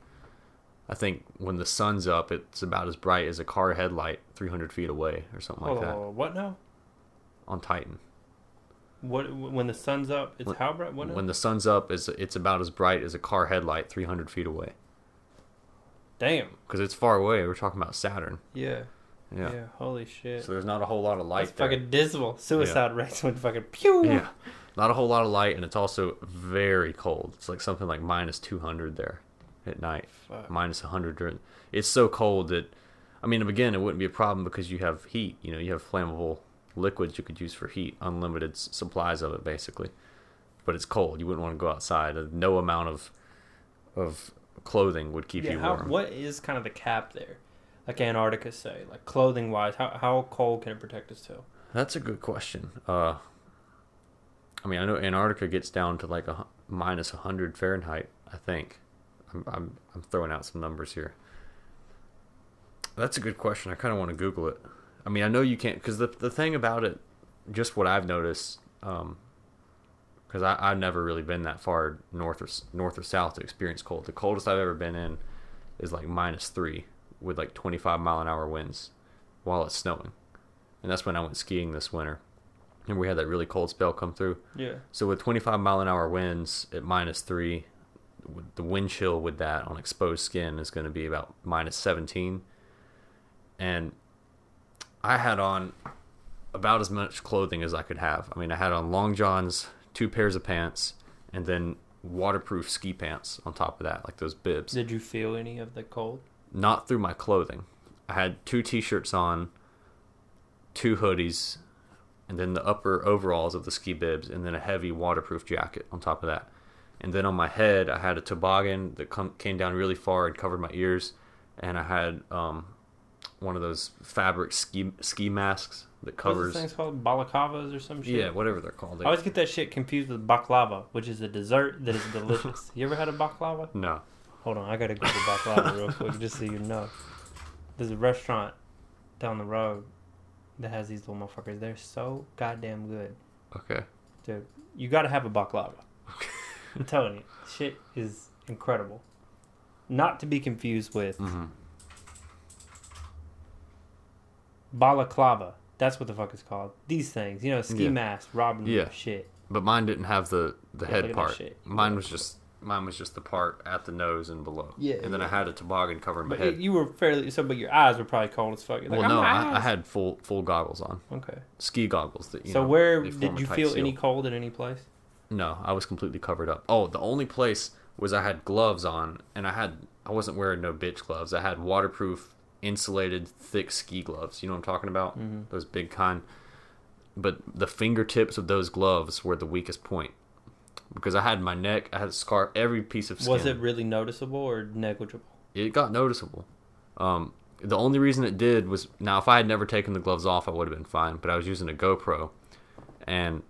I think when the sun's up, it's about as bright as a car headlight three hundred feet away or something like oh, that. Oh, what now? On Titan. What when the sun's up, it's when, how bright? What when the sun's up, is it's about as bright as a car headlight three hundred feet away. Damn. Because it's far away. We're talking about Saturn. Yeah. Yeah. Yeah. Holy shit. So there's not a whole lot of light. That's there. Fucking dismal. Suicide yeah. rates went fucking pew. Yeah. Not a whole lot of light, and it's also very cold. It's like something like minus two hundred there at night. Fuck. Minus one hundred during. It's so cold that, I mean, again, it wouldn't be a problem because you have heat. You know, you have flammable liquids you could use for heat, unlimited s- supplies of it, basically. But it's cold. You wouldn't want to go outside. No amount of of clothing would keep yeah, you warm. How, what is kind of the cap there? Like Antarctica, say, like clothing wise, how how cold can it protect us till? That's a good question. Uh, I mean, I know Antarctica gets down to like a minus one hundred Fahrenheit, I think. I'm I'm, I'm throwing out some numbers here. That's a good question. I kind of want to Google it. I mean, I know you can't, because the the thing about it, just what I've noticed, um, because I I've never really been that far north or north or south to experience cold. The coldest I've ever been in is like minus three with like twenty-five mile an hour winds while it's snowing, and that's when I went skiing this winter, and we had that really cold spell come through. Yeah. So with twenty-five mile an hour winds at minus three, the wind chill with that on exposed skin is going to be about minus seventeen, and I had on about as much clothing as I could have. I mean, I had on long johns, two pairs of pants, and then waterproof ski pants on top of that, like those bibs. Did you feel any of the cold? Not through my clothing. I had two t-shirts on, two hoodies, and then the upper overalls of the ski bibs, and then a heavy waterproof jacket on top of that. And then on my head, I had a toboggan that come, came down really far and covered my ears, and I had um, one of those fabric ski ski masks that covers... What's those things called? Balaclavas or some shit? Yeah, whatever they're called. I always get that shit confused with baklava, which is a dessert that is delicious. You ever had a baklava? No. Hold on, I gotta Google baklava real quick just so you know. There's a restaurant down the road that has these little motherfuckers. They're so goddamn good. Okay. Dude, you gotta have a baklava. Okay. I'm telling you, shit is incredible. Not to be confused with mm-hmm. balaclava. That's what the fuck it's called. These things, you know, ski yeah. mask, robbing yeah. shit. But mine didn't have the, the yeah, head part. Shit. Mine was just. Mine was just the part at the nose and below. Yeah. And then yeah. I had a toboggan covering my but head. You were fairly... so, but your eyes were probably cold as fuck. Like, well, I'm no, I, I had full full goggles on. Okay. Ski goggles. That, you so know, where... did you feel seal. Any cold in any place? No, I was completely covered up. Oh, the only place was I had gloves on, and I had... I wasn't wearing no bitch gloves. I had waterproof, insulated, thick ski gloves. You know what I'm talking about? Mm-hmm. Those big kind. But the fingertips of those gloves were the weakest point. Because I had my neck, I had a scarf, every piece of skin. Was it really noticeable or negligible? It got noticeable. Um, the only reason it did was, now if I had never taken the gloves off, I would have been fine. But I was using a GoPro, and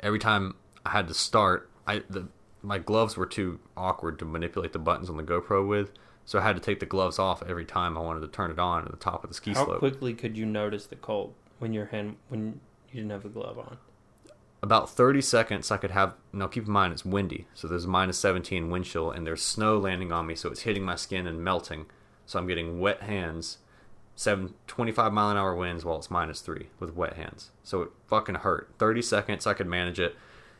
every time I had to start, I the, my gloves were too awkward to manipulate the buttons on the GoPro with. So I had to take the gloves off every time I wanted to turn it on at the top of the ski slope. How quickly could you notice the cold when your hand when you didn't have the glove on? About thirty seconds I could have... Now, keep in mind, it's windy. So there's minus seventeen wind chill, and there's snow landing on me, so it's hitting my skin and melting. So I'm getting wet hands. Seven, twenty-five mile an hour winds while it's minus three with wet hands. So it fucking hurt. thirty seconds, I could manage it.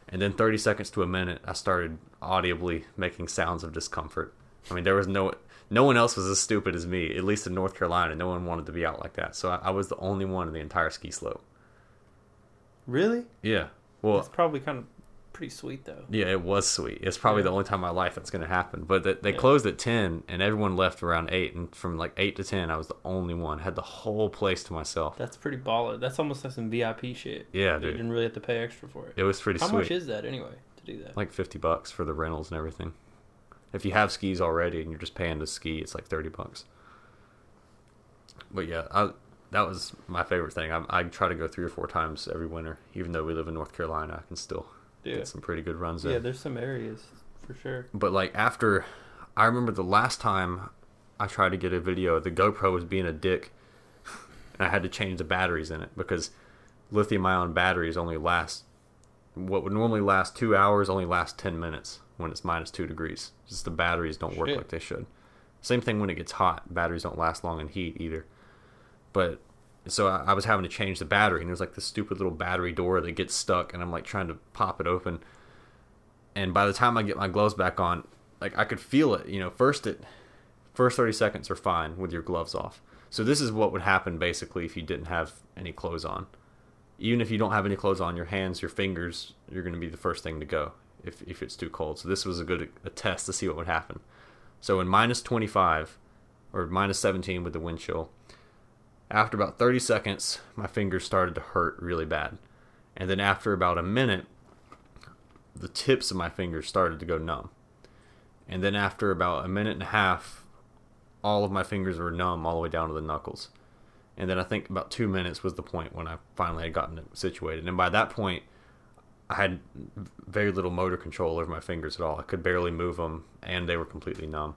And then thirty seconds to a minute, I started audibly making sounds of discomfort. I mean, there was no... No one else was as stupid as me, at least in North Carolina. No one wanted to be out like that. So I, I was the only one in the entire ski slope. Really? Yeah. Well, it's probably kind of pretty sweet, though. Yeah, it was sweet. It's probably yeah. the only time in my life that's going to happen. But they, they yeah. closed at ten, and everyone left around eight. And from like eight to ten, I was the only one. I had the whole place to myself. That's pretty baller. That's almost like some V I P shit. Yeah, dude. You didn't really have to pay extra for it. It was pretty How sweet. How much is that, anyway, to do that? Like fifty bucks for the rentals and everything. If you have skis already and you're just paying to ski, it's like thirty bucks. But yeah, I... that was my favorite thing. I, I try to go three or four times every winter. Even though we live in North Carolina, I can still yeah. get some pretty good runs in. Yeah, there's some areas for sure. But like after, I remember the last time I tried to get a video, the GoPro was being a dick, and I had to change the batteries in it because lithium-ion batteries only last, what would normally last two hours only lasts ten minutes when it's minus two degrees. Just the batteries don't Shit. work like they should. Same thing when it gets hot. Batteries don't last long in heat either. But so I, I was having to change the battery, and there's like this stupid little battery door that gets stuck, and I'm like trying to pop it open. And by the time I get my gloves back on, like I could feel it. You know, first it, first thirty seconds are fine with your gloves off. So this is what would happen basically if you didn't have any clothes on. Even if you don't have any clothes on, your hands, your fingers, you're going to be the first thing to go if if it's too cold. So this was a good a test to see what would happen. So in minus twenty-five or minus seventeen with the wind chill, after about thirty seconds, my fingers started to hurt really bad. And then after about a minute, the tips of my fingers started to go numb. And then after about a minute and a half, all of my fingers were numb all the way down to the knuckles. And then I think about two minutes was the point when I finally had gotten it situated. And by that point, I had very little motor control over my fingers at all. I could barely move them, and they were completely numb.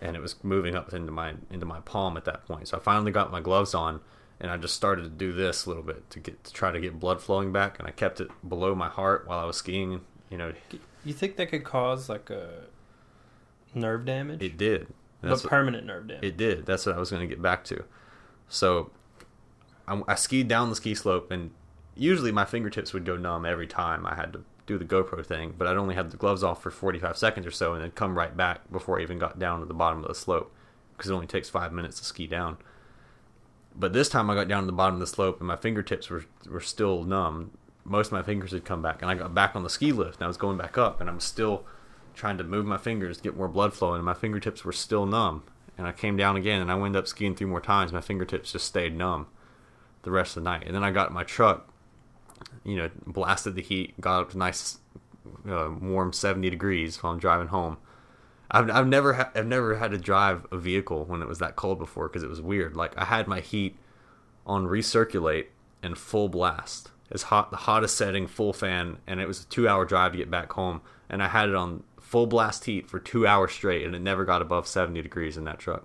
And it was moving up into my into my palm at that point. So I finally got my gloves on, and I just started to do this a little bit to get to try to get blood flowing back. And I kept it below my heart while I was skiing. You know, you think that could cause like a nerve damage? It did. But permanent nerve damage. It did. That's what I was going to get back to. So I, I skied down the ski slope, and usually my fingertips would go numb every time I had to do the GoPro thing, but I'd only had the gloves off for forty-five seconds or so, and then come right back before I even got down to the bottom of the slope, because it only takes five minutes to ski down. But this time I got down to the bottom of the slope, and my fingertips were were still numb. Most of my fingers had come back, and I got back on the ski lift, and I was going back up, and I'm still trying to move my fingers to get more blood flowing, and my fingertips were still numb. And I came down again, and I wound up skiing three more times. My fingertips just stayed numb the rest of the night. And then I got in my truck, you know, blasted the heat, got up to nice uh, warm seventy degrees while I'm driving home. I've I've never ha- I've never had to drive a vehicle when it was that cold before, because it was weird. Like, I had my heat on recirculate and full blast. It's hot, the hottest setting, full fan, and it was a two-hour drive to get back home. And I had it on full blast heat for two hours straight, and it never got above seventy degrees in that truck.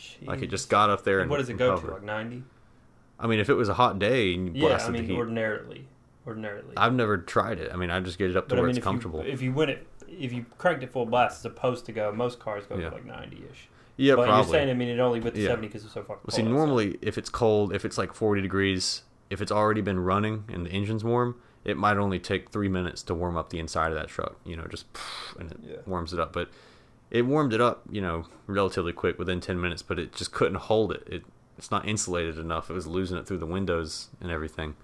Jeez. Like, it just got up there. And what does it go covered. to, like ninety? I mean, if it was a hot day and you blasted the heat. Yeah, I mean, heat, ordinarily. Ordinarily. I've never tried it. I mean, I just get it up to but where I mean, it's if comfortable. You, if you went it, if you cranked it full blast, it's supposed to go, most cars go yeah. to like ninety-ish. Yeah, but probably. But you're saying, I mean, it only went to yeah. seventy because it's so fucking cold. Well, see, normally, outside. if it's cold, if it's like forty degrees, if it's already been running and the engine's warm, it might only take three minutes to warm up the inside of that truck, you know, just poof, and it yeah. warms it up. But it warmed it up, you know, relatively quick within ten minutes, but it just couldn't hold it. it. It's not insulated enough. It was losing it through the windows and everything.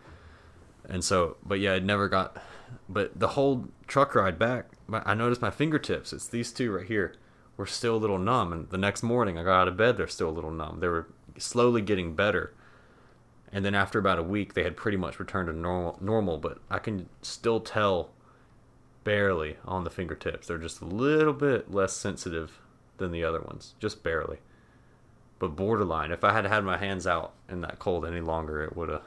And so, but yeah, it never got, but the whole truck ride back, I noticed my fingertips, it's these two right here, were still a little numb. And the next morning I got out of bed, they're still a little numb. They were slowly getting better. And then after about a week, they had pretty much returned to normal, normal, but I can still tell barely on the fingertips. They're just a little bit less sensitive than the other ones, just barely. But borderline, if I had had my hands out in that cold any longer, it would have,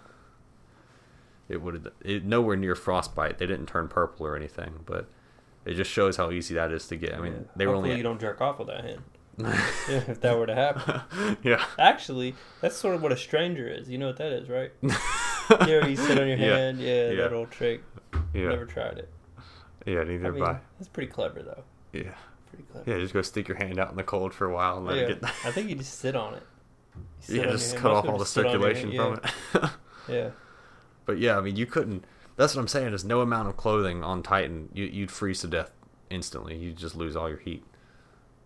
it would have, it nowhere near frostbite. They didn't turn purple or anything, but it just shows how easy that is to get. I mean, yeah. they Hopefully were only. Hopefully you don't jerk off with that hand. If that were to happen. Yeah. Actually, that's sort of what a stranger is. You know what that is, right? You know, you sit on your hand, yeah, yeah, yeah. that old trick. Yeah. Never tried it. Yeah, neither I mean, by. That's pretty clever, though. Yeah. Pretty clever. Yeah, just go stick your hand out in the cold for a while and let yeah. it get. I think you just sit on it. Sit yeah, on just cut off all the circulation hand, from yeah. it. Yeah. But yeah, I mean, you couldn't. That's what I'm saying. There's no amount of clothing on Titan. You, you'd freeze to death instantly. You'd just lose all your heat.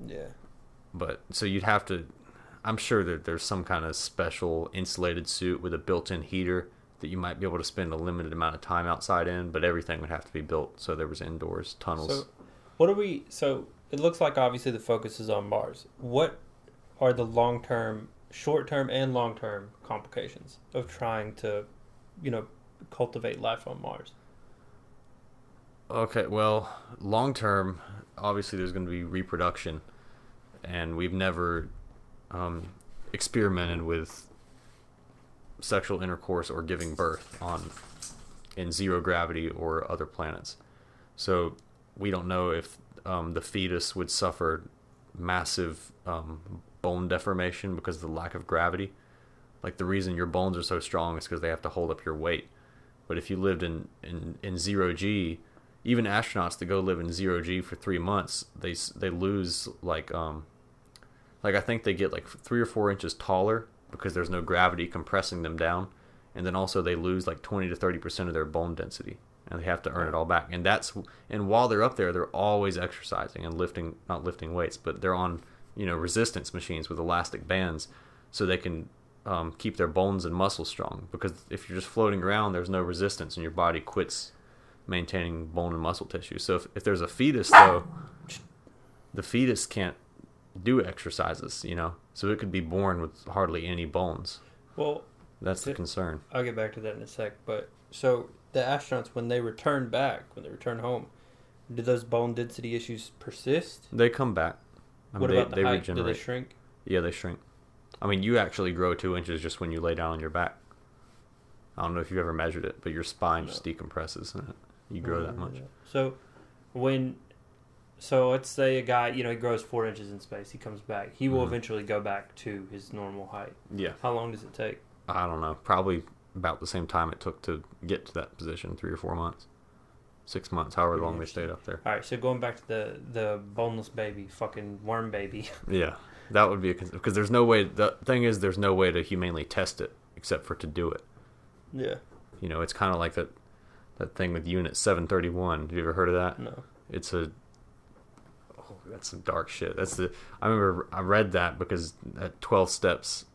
Yeah. But so you'd have to, I'm sure that there's some kind of special insulated suit with a built-in heater that you might be able to spend a limited amount of time outside in, but everything would have to be built. So there was indoors tunnels. So what are we, so it looks like obviously the focus is on Mars. What are the long-term, short-term and long-term complications of trying to, you know, cultivate life on Mars? Okay, well, long-term, obviously there's going to be reproduction. And we've never um, experimented with sexual intercourse or giving birth on in zero gravity or other planets. So we don't know if um, the fetus would suffer massive um, bone deformation because of the lack of gravity. Like, the reason your bones are so strong is because they have to hold up your weight. But if you lived in, in, in zero G, even astronauts that go live in zero G for three months, they they lose like um, Like, I think they get like three or four inches taller because there's no gravity compressing them down. And then also they lose like twenty to thirty percent of their bone density, and they have to earn it all back. And that's, and while they're up there, they're always exercising and lifting, not lifting weights, but they're on, you know, resistance machines with elastic bands so they can um, keep their bones and muscles strong. Because if you're just floating around, there's no resistance and your body quits maintaining bone and muscle tissue. So if, if there's a fetus, though, the fetus can't do exercises, you know, so it could be born with hardly any bones. Well, that's the concern. I'll get back to that in a sec. But so the astronauts, when they return back, when they return home, do those bone density issues persist? They come back. I mean, what about they, the height? They do they shrink? Yeah, they shrink. I mean, you actually grow two inches just when you lay down on your back. I don't know if you've ever measured it, but your spine no. just decompresses and you grow mm-hmm. that much. So when, so let's say a guy, you know, he grows four inches in space. He comes back. He will mm-hmm. eventually go back to his normal height. Yeah. How long does it take? I don't know. Probably about the same time it took to get to that position, three or four months. Six months, however long they stayed up there. All right, so going back to the, the boneless baby, fucking worm baby. Yeah, that would be a concern. Because there's no way, the thing is, there's no way to humanely test it except for to do it. Yeah. You know, it's kind of like that, that thing with Unit seven thirty-one. Have you ever heard of that? No. It's a, oh, that's some dark shit. That's the, I remember I read that because at twelve Steps,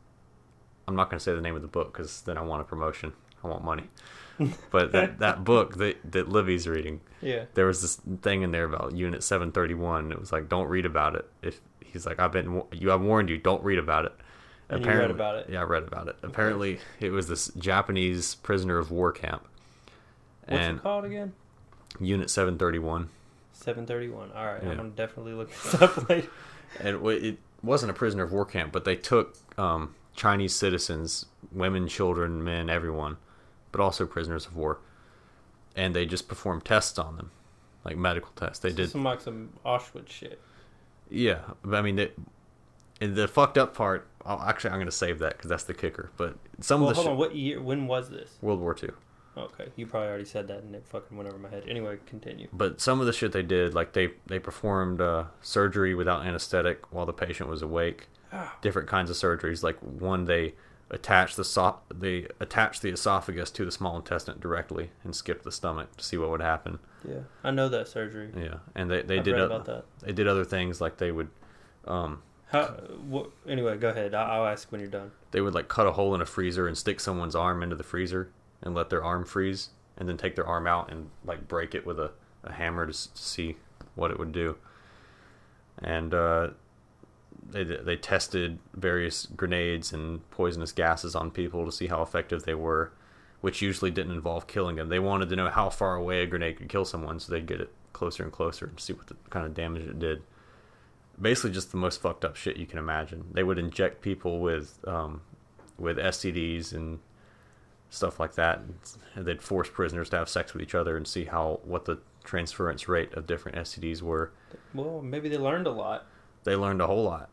I'm not going to say the name of the book because then I want a promotion. I want money. But that, that book that, that Livy's reading, yeah, there was this thing in there about Unit seven thirty-one. It was like, don't read about it. If he's like, I've been, you, I warned you, don't read about it. And apparently, you read about it? Yeah, I read about it. Okay. Apparently, it was this Japanese prisoner of war camp. What's and it called again? Unit seven thirty-one. seven thirty-one. All right, yeah. I'm gonna definitely look this up later. And it wasn't a prisoner of war camp, but they took um, Chinese citizens, women, children, men, everyone, but also prisoners of war, and they just performed tests on them, like medical tests. They so did some like some Auschwitz shit. Yeah, I mean, they, and the fucked up part. I'll, actually, I'm going to save that because that's the kicker. But some well, of the hold sh- on, what year? When was this? World War Two. Okay, you probably already said that, and it fucking went over my head. Anyway, continue. But some of the shit they did, like they they performed uh, surgery without anesthetic while the patient was awake. Different kinds of surgeries, like one they. Attach the so- they attach the esophagus to the small intestine directly and skip the stomach to see what would happen. Yeah, I know that surgery. Yeah, and they they I've did read about o- that. They did other things like they would. Um, How? Wh- anyway, go ahead. I- I'll ask when you're done. They would like cut a hole in a freezer and stick someone's arm into the freezer and let their arm freeze, and then take their arm out and like break it with a, a hammer to, s- to see what it would do. And. uh They they tested various grenades and poisonous gases on people to see how effective they were, which usually didn't involve killing them. They wanted to know how far away a grenade could kill someone, so they'd get it closer and closer and see what the kind of damage it did. Basically, just the most fucked up shit you can imagine. They would inject people with um, with S T Ds and stuff like that. And they'd force prisoners to have sex with each other and see how what the transference rate of different S T Ds were. Well, maybe they learned a lot. They learned a whole lot.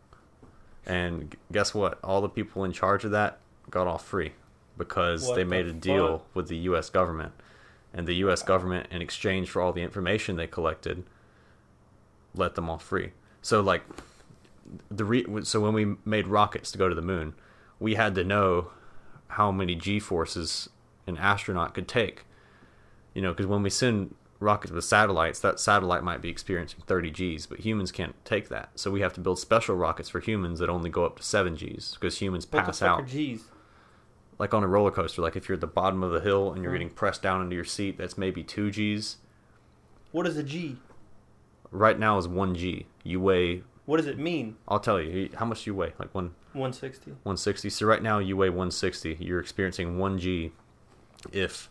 And guess what? All the people in charge of that got off free because what they made the a deal fuck? with the U S government. And the U S government, in exchange for all the information they collected, let them off free. So like, the re- so when we made rockets to go to the moon, we had to know how many G-forces an astronaut could take. You know, because when we send rockets with satellites, that satellite might be experiencing thirty G's, but humans can't take that. So we have to build special rockets for humans that only go up to seven G's because humans what pass the fuck out. Are G's? Like on a roller coaster, like if you're at the bottom of the hill and you're mm. getting pressed down into your seat, that's maybe two G's. What is a G? Right now is one G. You weigh... What does it mean? I'll tell you. How much do you weigh? Like one... one sixty. one sixty. So right now you weigh one sixty. You're experiencing one G if...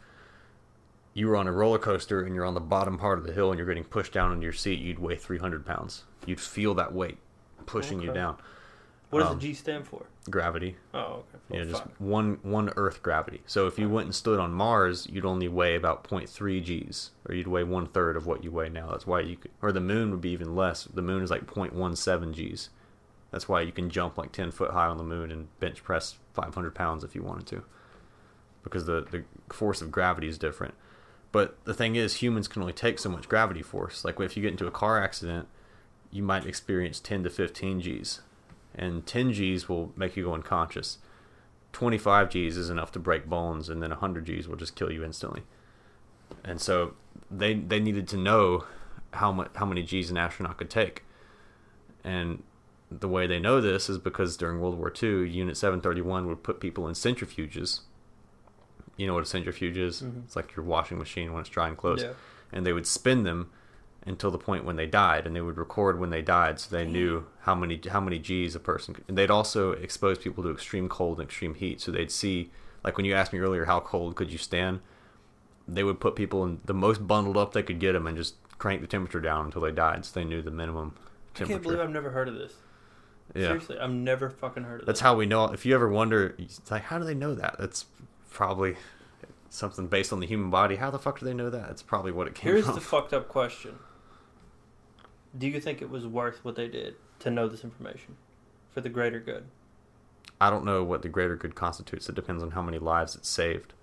you were on a roller coaster and you're on the bottom part of the hill and you're getting pushed down into your seat, you'd weigh three hundred pounds. You'd feel that weight pushing okay. you down. What does um, the G stand for? Gravity. Oh, okay. Well, you know, just one, one Earth gravity. So if you went and stood on Mars, you'd only weigh about zero point three G's, or you'd weigh one third of what you weigh now. That's why you could, or the moon would be even less. The moon is like zero point one seven G's. That's why you can jump like ten foot high on the moon and bench press five hundred pounds if you wanted to, because the, the force of gravity is different. But the thing is, humans can only take so much gravity force. Like if you get into a car accident, you might experience ten to fifteen G's. and ten G's will make you go unconscious. twenty-five G's is enough to break bones, and then one hundred G's will just kill you instantly. And so they they needed to know how much how many G's an astronaut could take. And the way they know this is because during World War Two, Unit seven thirty-one would put people in centrifuges. You know what a centrifuge is? Mm-hmm. It's like your washing machine when it's dry and closed. Yeah. And they would spin them until the point when they died, and they would record when they died, so they knew how many how many G's a person could. And they'd also expose people to extreme cold and extreme heat, so they'd see, like when you asked me earlier, how cold could you stand? They would put people in the most bundled up they could get them and just crank the temperature down until they died, so they knew the minimum temperature. I can't believe I've never heard of this. Yeah. Seriously, I've never fucking heard of this. That's how we know. If you ever wonder, it's like, how do they know that? That's probably something based on the human body. How the fuck do they know that? That's probably what it came Here's from. Here's the fucked up question. Do you think it was worth what they did to know this information for the greater good? I don't know what the greater good constitutes. It depends on how many lives it saved.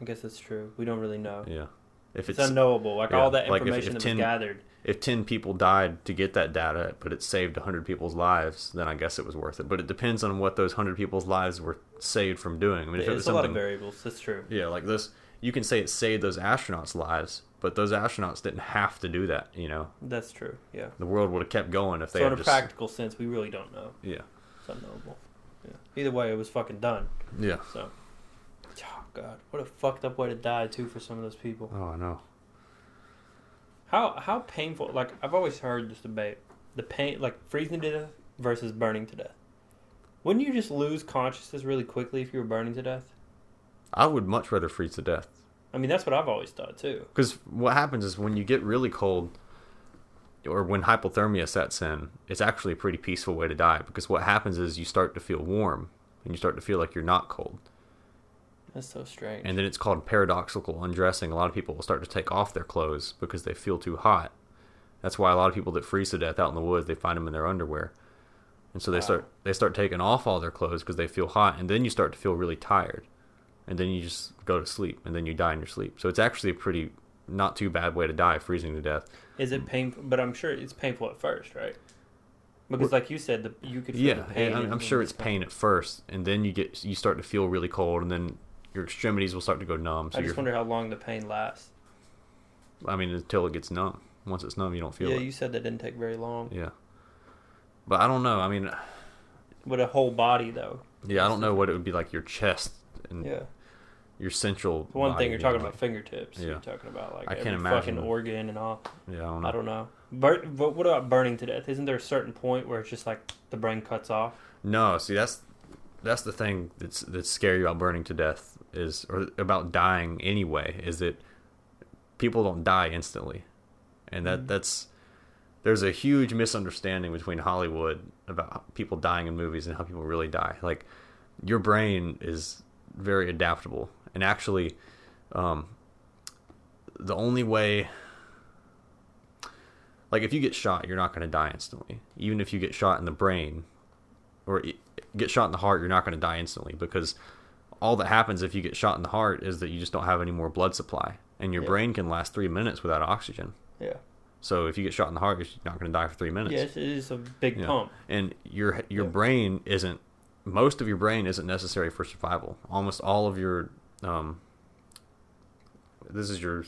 I guess that's true. We don't really know. Yeah. If it's, it's unknowable. Like yeah, all that information like if, if that ten, was gathered. If ten people died to get that data, but it saved one hundred people's lives, then I guess it was worth it. But it depends on what those one hundred people's lives were saved from doing. I mean, if it was a lot of variables. That's true. Yeah, like this. You can say it saved those astronauts' lives, but those astronauts didn't have to do that, you know? That's true, yeah. The world would have kept going if they so had in a just, practical sense, we really don't know. Yeah. It's unknowable. Yeah. Either way, it was fucking done. Yeah. So... Oh, God. What a fucked up way to die, too, for some of those people. Oh, I know. How how painful... Like, I've always heard this debate. The pain... Like, freezing to death versus burning to death. Wouldn't you just lose consciousness really quickly if you were burning to death? I would much rather freeze to death. I mean, that's what I've always thought, too. Because what happens is when you get really cold... or when hypothermia sets in, it's actually a pretty peaceful way to die. Because what happens is you start to feel warm. And you start to feel like you're not cold. That's so strange. And then it's called paradoxical undressing. A lot of people will start to take off their clothes because they feel too hot. That's why a lot of people that freeze to death out in the woods, they find them in their underwear. And so they wow. start they start taking off all their clothes because they feel hot. And then you start to feel really tired. And then you just go to sleep. And then you die in your sleep. So it's actually a pretty not too bad way to die, freezing to death. Is it painful? But I'm sure it's painful at first, right? Because like you said, the, you could feel yeah, the pain. Yeah, I'm, I'm sure it's pain at first. And then you get you start to feel really cold. And then... your extremities will start to go numb. So I just wonder how long the pain lasts. I mean, until it gets numb. Once it's numb, you don't feel yeah, it. Yeah, you said that didn't take very long. Yeah. But I don't know. I mean... with a whole body, though. Yeah, I don't know what it would be like your chest and yeah. your central body. One thing, you're talking about fingertips. Yeah. You're talking about like I every can't imagine fucking that. Organ and all. Yeah, I don't know. I don't know. Bur- but what about burning to death? Isn't there a certain point where it's just like the brain cuts off? No, see, that's... That's the thing that's that's scary about burning to death is, or about dying anyway, is that people don't die instantly, and that, mm-hmm. that's there's a huge misunderstanding between Hollywood about people dying in movies and how people really die. Like your brain is very adaptable, and actually, um, the only way. Like if you get shot, you're not going to die instantly. Even if you get shot in the brain, or get shot in the heart, you're not going to die instantly, because all that happens if you get shot in the heart is that you just don't have any more blood supply, and your yeah. brain can last three minutes without oxygen. Yeah. So if you get shot in the heart, you're not going to die for three minutes. Yes, it is a big yeah. pump. And your your yeah. brain isn't, most of your brain isn't necessary for survival. Almost all of your, um, this is your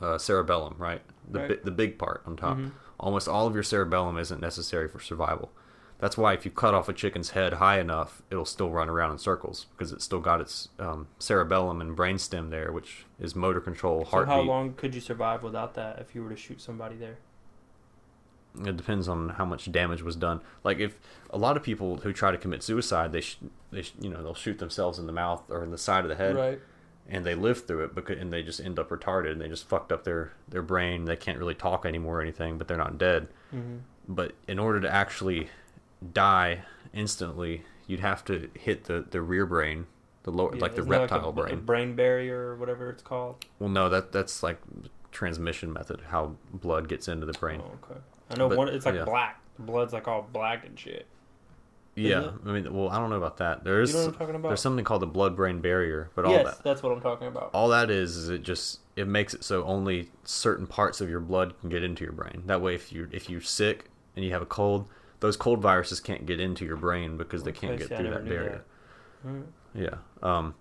uh, cerebellum, right? The right. Bi- the big part on top. Mm-hmm. Almost all of your cerebellum isn't necessary for survival. That's why if you cut off a chicken's head high enough, it'll still run around in circles, because it's still got its um, cerebellum and brainstem there, which is motor control, heartbeat. So how long could you survive without that if you were to shoot somebody there? It depends on how much damage was done. Like if a lot of people who try to commit suicide, they sh- they sh- you know they'll shoot themselves in the mouth or in the side of the head, right? And they live through it, because and they just end up retarded, and they just fucked up their their brain. They can't really talk anymore or anything, but they're not dead. Mm-hmm. But in order to actually die instantly, you'd have to hit the the rear brain, the lower yeah, like the reptile like a, brain, a brain barrier or whatever it's called. Well, no, that that's like transmission method, how blood gets into the brain. Oh, okay, I know but, one. It's like yeah. black. Blood's like all black and shit. Isn't yeah, it? I mean, well, I don't know about that. There's you know what I'm talking about? There's something called the blood-brain barrier, but all yes, that that's what I'm talking about. All that is is it just it makes it so only certain parts of your blood can get into your brain. That way, if you if you're sick and you have a cold, those cold viruses can't get into your brain because they can't get through that barrier. That. Right. Yeah. Um,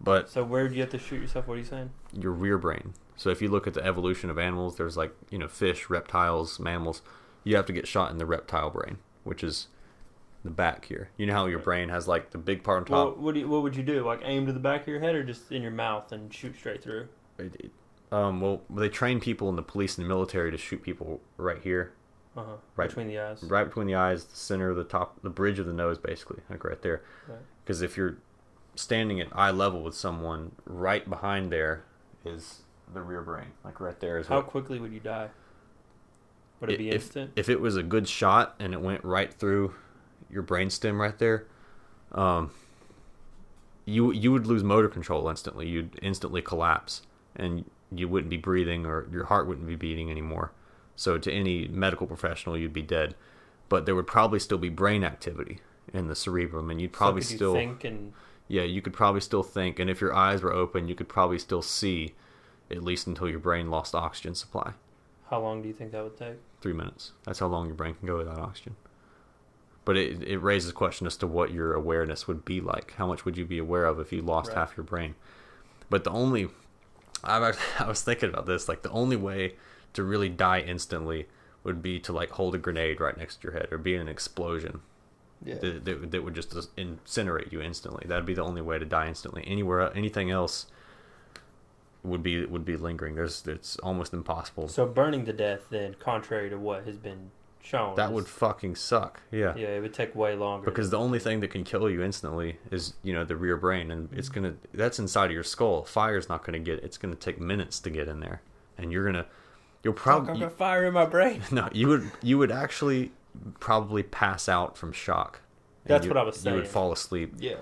but so where do you have to shoot yourself? What are you saying? Your rear brain. So if you look at the evolution of animals, there's like, you know, fish, reptiles, mammals. You have to get shot in the reptile brain, which is the back here. You know how your brain has like the big part on top? Well, what, do you, what would you do? Like aim to the back of your head or just in your mouth and shoot straight through? Um, well, they train people in the police and the military to shoot people right here. Uh-huh. Right between the eyes. Right between the eyes, the center of the top, the bridge of the nose, basically, like right there. Because right. if you're standing at eye level with someone, right behind there is the rear brain, like right there is. How what, quickly would you die? Would it, it be instant? If, if it was a good shot and it went right through your brainstem right there, um, you you would lose motor control instantly. You'd instantly collapse, and you wouldn't be breathing, or your heart wouldn't be beating anymore. So to any medical professional, you'd be dead. But there would probably still be brain activity in the cerebrum, and you'd probably so could you still think and... yeah, you could probably still think. And if your eyes were open, you could probably still see, at least until your brain lost oxygen supply. How long do you think that would take? Three minutes. That's how long your brain can go without oxygen. But it it raises a question as to what your awareness would be like. How much would you be aware of if you lost right. half your brain? But the only, I I was thinking about this, like the only way to really die instantly would be to like hold a grenade right next to your head or be in an explosion yeah. that, that, that would just incinerate you instantly. That'd be the only way to die instantly. Anywhere, anything else would be would be lingering. There's it's almost impossible. So burning to death, then, contrary to what has been shown, that is, would fucking suck. Yeah, yeah, it would take way longer because the only thing that can kill you instantly is, you know, the rear brain, and it's gonna that's inside of your skull. Fire's not gonna get. It's gonna take minutes to get in there, and you're gonna. You'll probably I'm gonna fire in my brain. No, you would you would actually probably pass out from shock. That's you, what I was saying. You would fall asleep. Yeah.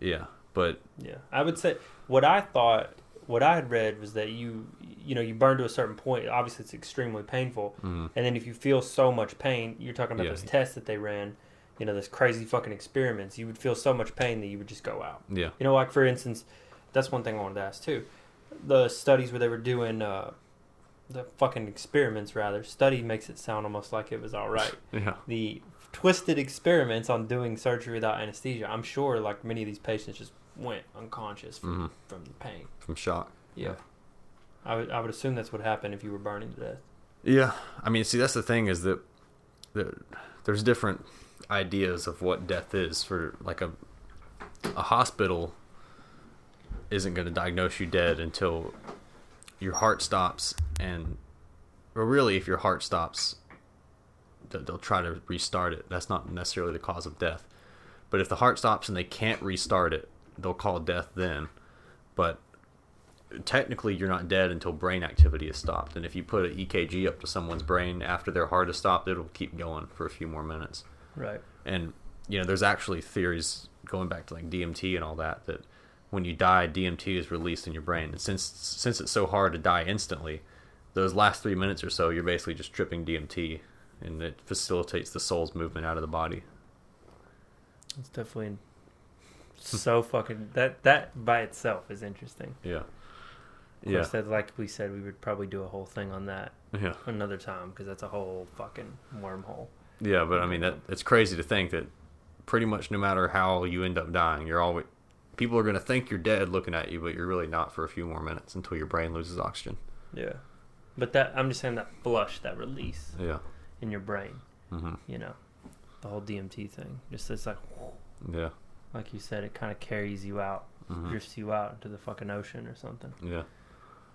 Yeah. But yeah. I would say what I thought what I had read was that you you know, you burn to a certain point, obviously it's extremely painful. Mm-hmm. And then if you feel so much pain, you're talking about yeah. those tests that they ran, you know, those crazy fucking experiments, you would feel so much pain that you would just go out. Yeah. You know, like for instance, that's one thing I wanted to ask too. The studies where they were doing uh the fucking experiments, rather. Study makes it sound almost like it was all right. Yeah. The twisted experiments on doing surgery without anesthesia. I'm sure, like, many of these patients just went unconscious from, mm-hmm. from the pain. From shock. Yeah. yeah. I, w- I would assume that's what happened if you were burning to death. Yeah. I mean, see, that's the thing is that, that there's different ideas of what death is. For, like, a a hospital isn't going to diagnose you dead until your heart stops, and or really if your heart stops they'll try to restart it. That's not necessarily the cause of death, but if the heart stops and they can't restart it, they'll call death then. But technically you're not dead until brain activity is stopped, and if you put an E K G up to someone's brain after their heart is stopped, it'll keep going for a few more minutes. Right. And you know, there's actually theories going back to like D M T and all that that when you die, D M T is released in your brain. And since since it's so hard to die instantly, those last three minutes or so, you're basically just tripping D M T, and it facilitates the soul's movement out of the body. It's definitely so fucking... That that by itself is interesting. Yeah. Yeah. Said, like we said, we would probably do a whole thing on that yeah. another time, because that's a whole fucking wormhole. Yeah, but I mean, that it's crazy to think that pretty much no matter how you end up dying, you're always... People are going to think you're dead looking at you, but you're really not for a few more minutes until your brain loses oxygen. Yeah. But that, I'm just saying that flush, that release yeah. in your brain, mm-hmm. you know, the whole D M T thing. Just it's like, yeah. like you said, it kind of carries you out, mm-hmm. drifts you out into the fucking ocean or something. Yeah.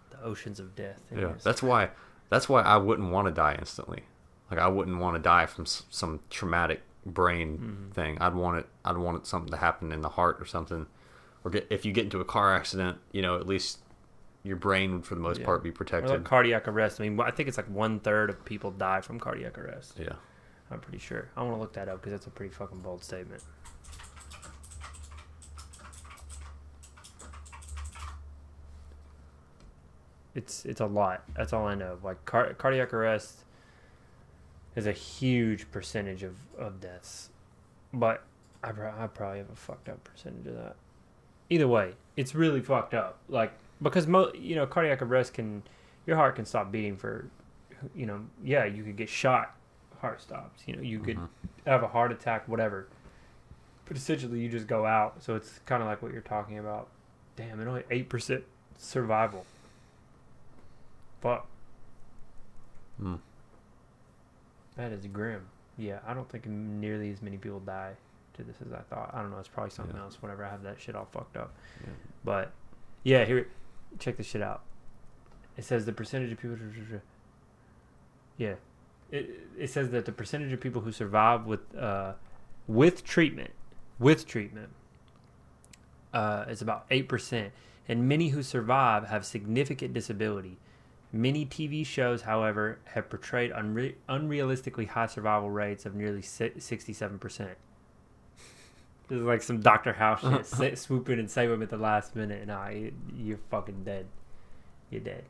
The oceans of death. Yeah. Yours. That's why, that's why I wouldn't want to die instantly. Like I wouldn't want to die from some traumatic brain mm-hmm. thing. I'd want it, I'd want it something to happen in the heart or something. Or get, if you get into a car accident, you know, at least your brain would, for the most yeah. part, be protected. Or like cardiac arrest. I mean, I think it's like one-third of people die from cardiac arrest. Yeah. I'm pretty sure. I want to look that up because that's a pretty fucking bold statement. It's it's a lot. That's all I know. Like, car, cardiac arrest is a huge percentage of, of deaths. But I, I probably have a fucked up percentage of that. Either way, it's really fucked up. Like, because, mo- you know, cardiac arrest can, your heart can stop beating for, you know, yeah, you could get shot, heart stops. You know, you could, mm-hmm. have a heart attack, whatever. But essentially, you just go out. So it's kind of like what you're talking about. Damn, and only eight percent survival. Fuck. Hmm. That is grim. Yeah, I don't think nearly as many people die to this as I thought. I don't know. It's probably something yeah. else whenever I have that shit all fucked up. Yeah. But, yeah, here, check this shit out. It says the percentage of people... Yeah. It, it says that the percentage of people who survive with uh, with treatment, with treatment, uh, is about eight percent. And many who survive have significant disability. Many T V shows, however, have portrayed unre- unrealistically high survival rates of nearly sixty-seven percent. This is like some Doctor House shit. Sit, swoop in and save them at the last minute. Nah, you, you're fucking dead. You're dead.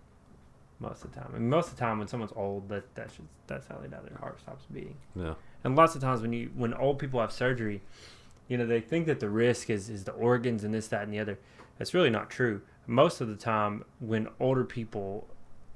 Most of the time. And most of the time when someone's old, that, that should, that's how they die. Their heart stops beating. Yeah. And lots of times when you when old people have surgery, you know, they think that the risk is, is the organs and this, that, and the other. That's really not true. Most of the time when older people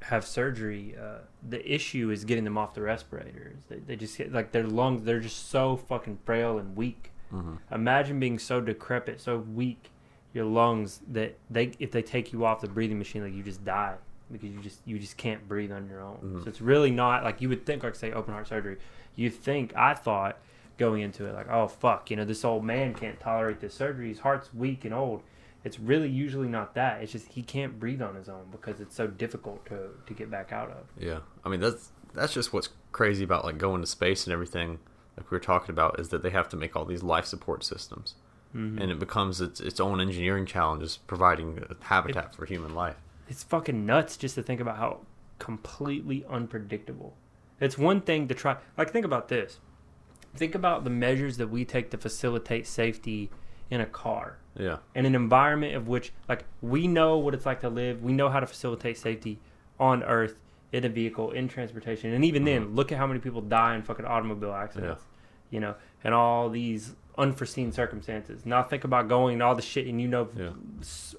have surgery, uh, the issue is getting them off the respirators. They, they just get, like, their lungs, they're just so fucking frail and weak. Mm-hmm. Imagine being so decrepit, so weak, your lungs, that they if they take you off the breathing machine, like, you just die. Because you just you just can't breathe on your own. Mm-hmm. So it's really not like you would think, like, say, open heart surgery. You think, I thought going into it, like, oh, fuck, you know, this old man can't tolerate this surgery. His heart's weak and old. It's really usually not that. It's just he can't breathe on his own because it's so difficult to, to get back out of. Yeah. I mean, that's that's just what's crazy about, like, going to space and everything, like we were talking about, is that they have to make all these life support systems. Mm-hmm. And it becomes its, its own engineering challenges providing habitat it, for human life. It's fucking nuts just to think about how completely unpredictable. It's one thing to try... Like, think about this. Think about the measures that we take to facilitate safety in a car. Yeah. In an environment of which, like, we know what it's like to live. We know how to facilitate safety on Earth, in a vehicle, in transportation. And even mm-hmm. then, look at how many people die in fucking automobile accidents. Yeah. You know, and all these unforeseen circumstances. Now think about going and all the shit and you know yeah.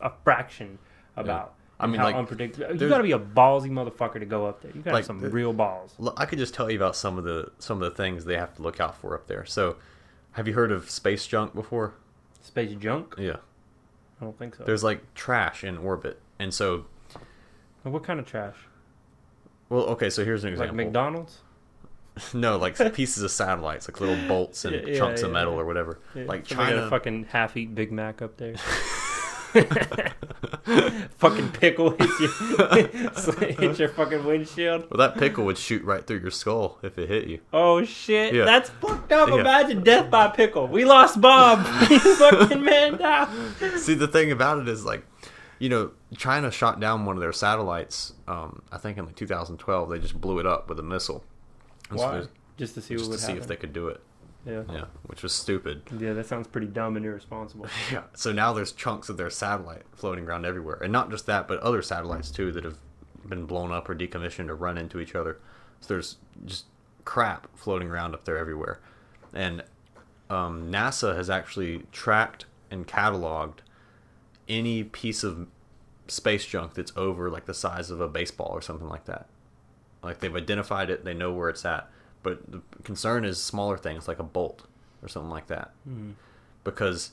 a fraction about... Yeah. I mean, how like, unpredictable. You gotta be a ballsy motherfucker to go up there. You gotta like, have some the, real balls. I could just tell you about some of the some of the things they have to look out for up there. So, have you heard of space junk before? Space junk? Yeah, I don't think so. There's like trash in orbit, and so. What kind of trash? Well, okay, so here's an example. Like McDonald's? No, like pieces of satellites, like little bolts and yeah, chunks yeah, of metal yeah. or whatever. Yeah, like China, got a fucking half-eat Big Mac up there. Fucking pickle hits you. Hit your fucking windshield. Well, that pickle would shoot right through your skull if it hit you. Oh shit, yeah. That's fucked up. Yeah. Imagine death by pickle. We lost Bob. He's fucking man down. See, the thing about it is, like, you know, China shot down one of their satellites. Um, I think in like two thousand twelve, they just blew it up with a missile. Why? So just to see what just would to happen. See if they could do it. Yeah. Yeah, which was stupid. Yeah, that sounds pretty dumb and irresponsible. Yeah. So now there's chunks of their satellite floating around everywhere. And not just that, but other satellites too that have been blown up or decommissioned or run into each other. So there's just crap floating around up there everywhere. And um, NASA has actually tracked and cataloged any piece of space junk that's over like the size of a baseball or something like that. Like, they've identified it, they know where it's at. But the concern is smaller things like a bolt or something like that. Mm. Because,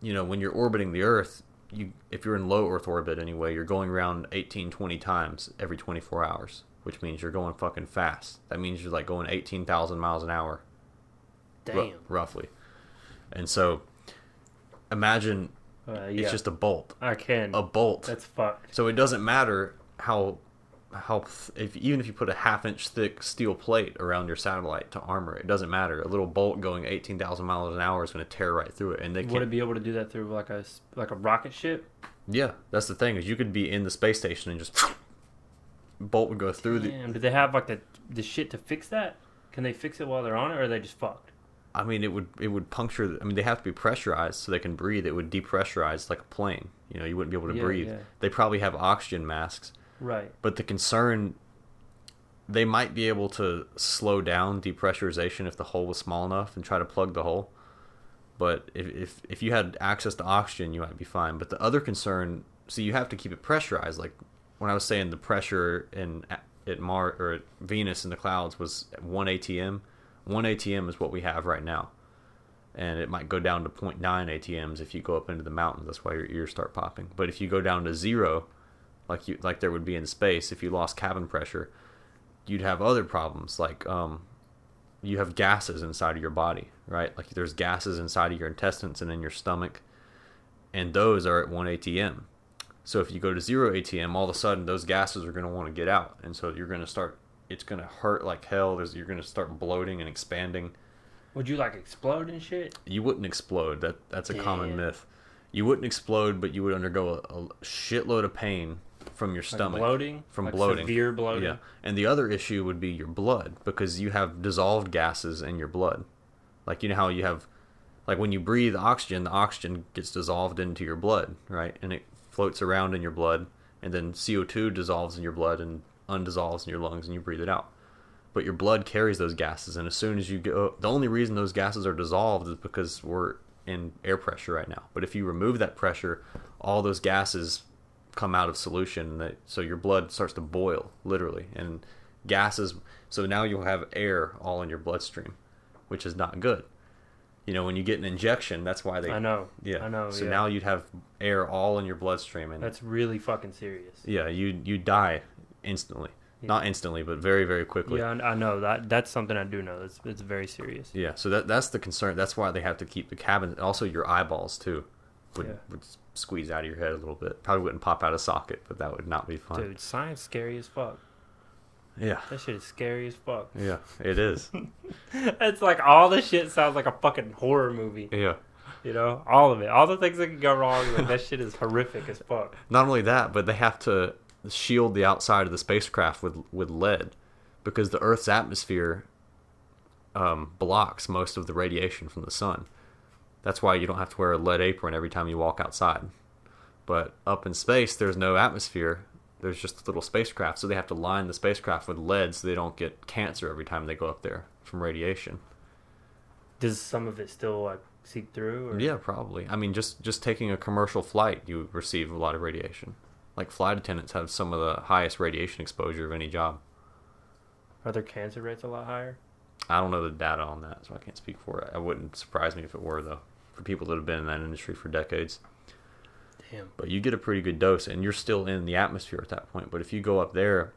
you know, when you're orbiting the Earth, you if you're in low Earth orbit anyway, you're going around eighteen, twenty times every twenty-four hours, which means you're going fucking fast. That means you're like going eighteen thousand miles an hour. Damn. R- roughly. And so imagine uh, yeah. it's just a bolt. I can. A bolt. That's fucked. So it doesn't matter how... How if even if you put a half inch thick steel plate around your satellite to armor it, doesn't matter. A little bolt going eighteen thousand miles an hour is going to tear right through it. And they would it be able to do that through like a like a rocket ship? Yeah, that's the thing, is you could be in the space station and just bolt would go through. Damn, the. Do they have like the the shit to fix that? Can they fix it while they're on it, or are they just fucked? I mean, it would it would puncture. I mean, they have to be pressurized so they can breathe. It would depressurize like a plane. You know, you wouldn't be able to yeah, breathe. Yeah. They probably have oxygen masks. Right. But the concern, they might be able to slow down depressurization if the hole was small enough and try to plug the hole. But if if, if you had access to oxygen, you might be fine. But the other concern, so you have to keep it pressurized. Like when I was saying the pressure in at Mars or at Venus in the clouds was one A T M. One A T M is what we have right now. And it might go down to zero point nine A T Ms if you go up into the mountains. That's why your ears start popping. But if you go down to zero, like you like there would be in space, if you lost cabin pressure, you'd have other problems. Like um, you have gases inside of your body, right? Like there's gases inside of your intestines and in your stomach. And those are at one A T M. So if you go to zero A T M, all of a sudden those gases are going to want to get out. And so you're going to start, it's going to hurt like hell. There's, you're going to start bloating and expanding. Would you like explode and shit? You wouldn't explode. That That's a Damn. common myth. You wouldn't explode, but you would undergo a, a shitload of pain from your stomach. Like bloating? From like bloating. Severe bloating? Yeah. And the other issue would be your blood, because you have dissolved gases in your blood. Like, you know how you have, like when you breathe oxygen, the oxygen gets dissolved into your blood, right? And it floats around in your blood, and then C O two dissolves in your blood and undissolves in your lungs, and you breathe it out. But your blood carries those gases, and as soon as you go, the only reason those gases are dissolved is because we're in air pressure right now. But if you remove that pressure, all those gases come out of solution, that, so your blood starts to boil, literally. And gases, so now you'll have air all in your bloodstream, which is not good. You know, when you get an injection, that's why they... I know, yeah. I know, So yeah. now you'd have air all in your bloodstream. And that's really fucking serious. Yeah, you you die instantly. Yeah. Not instantly, but very, very quickly. Yeah, I know. that That's something I do know. It's, it's very serious. Yeah, so that that's the concern. That's why they have to keep the cabin. Also, your eyeballs, too, would, yeah. would squeeze out of your head a little bit. Probably wouldn't pop out of socket, but that would not be fun. Dude, science scary as fuck. Yeah. That shit is scary as fuck. Yeah, it is. It's like all the shit sounds like a fucking horror movie. Yeah. You know, all of it. All the things that can go wrong, like that shit is horrific as fuck. Not only that, but they have to shield the outside of the spacecraft with with lead, because the Earth's atmosphere um, blocks most of the radiation from the sun. That's why you don't have to wear a lead apron every time you walk outside. But up in space, there's no atmosphere. There's just little spacecraft, so they have to line the spacecraft with lead so they don't get cancer every time they go up there from radiation. Does some of it still like seep through? Or? Yeah, probably. I mean, just, just taking a commercial flight, you receive a lot of radiation. Like flight attendants have some of the highest radiation exposure of any job. Are their cancer rates a lot higher? I don't know the data on that, so I can't speak for it. It wouldn't surprise me if it were, though, for people that have been in that industry for decades. Damn. But you get a pretty good dose, and you're still in the atmosphere at that point. But if you go up there,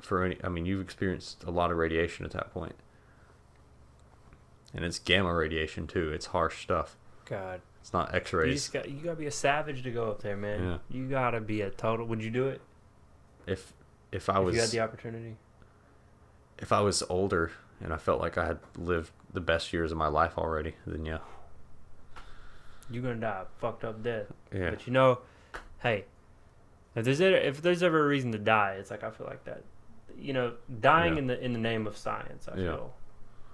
for any, I mean, you've experienced a lot of radiation at that point. And it's gamma radiation, too. It's harsh stuff. God. It's not X-rays. You just got, you got to be a savage to go up there, man. Yeah. You got to be a total... Would you do it? If if I if was... If you had the opportunity? If I was older, and I felt like I had lived the best years of my life already, then yeah. You're going to die a fucked up death. Yeah. But you know, hey, if there's ever, if there's ever a reason to die, it's like I feel like that. You know, dying yeah. in the in the name of science, I yeah. feel,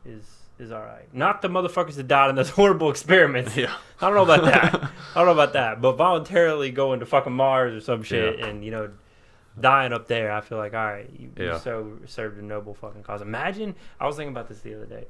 is is all right. Not the motherfuckers that died in those horrible experiments. Yeah. I don't know about that. I don't know about that. But voluntarily going to fucking Mars or some shit yeah. and, you know, dying up there, I feel like, all right, you, yeah. you so served a noble fucking cause. Imagine, I was thinking about this the other day,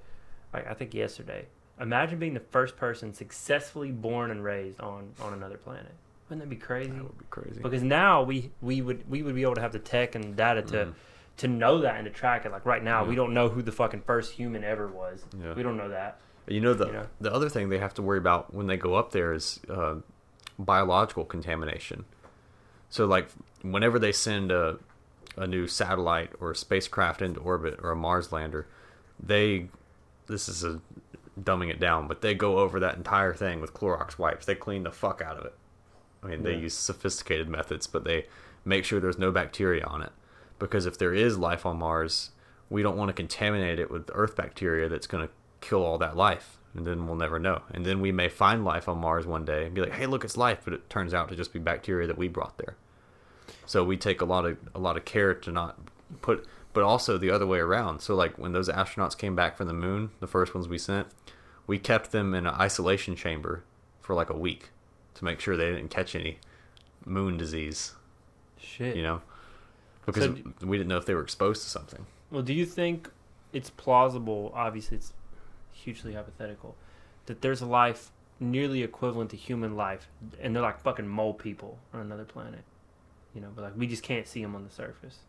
like I think yesterday. Imagine being the first person successfully born and raised on, on another planet. Wouldn't that be crazy? That would be crazy. Because now we, we would we would be able to have the tech and data to mm. to know that and to track it. Like right now, yeah. we don't know who the fucking first human ever was. Yeah. We don't know that. You know the you know? the other thing they have to worry about when they go up there is uh, biological contamination. So like whenever they send a a new satellite or a spacecraft into orbit or a Mars lander, they this is a dumbing it down, but they go over that entire thing with Clorox wipes. They clean the fuck out of it. I mean, yeah. they use sophisticated methods, but they make sure there's no bacteria on it. Because if there is life on Mars, we don't want to contaminate it with Earth bacteria that's going to kill all that life, and then we'll never know. And then we may find life on Mars one day and be like, hey, look, it's life, but it turns out to just be bacteria that we brought there. So we take a lot of a lot of care to not put... But also the other way around. So like when those astronauts came back from the moon, the first ones we sent, we kept them in an isolation chamber for like a week to make sure they didn't catch any moon disease. Shit. You know? Because so do, we didn't know if they were exposed to something. Well, do you think it's plausible, obviously it's hugely hypothetical, that there's a life nearly equivalent to human life and they're like fucking mole people on another planet? You know, but like we just can't see them on the surface.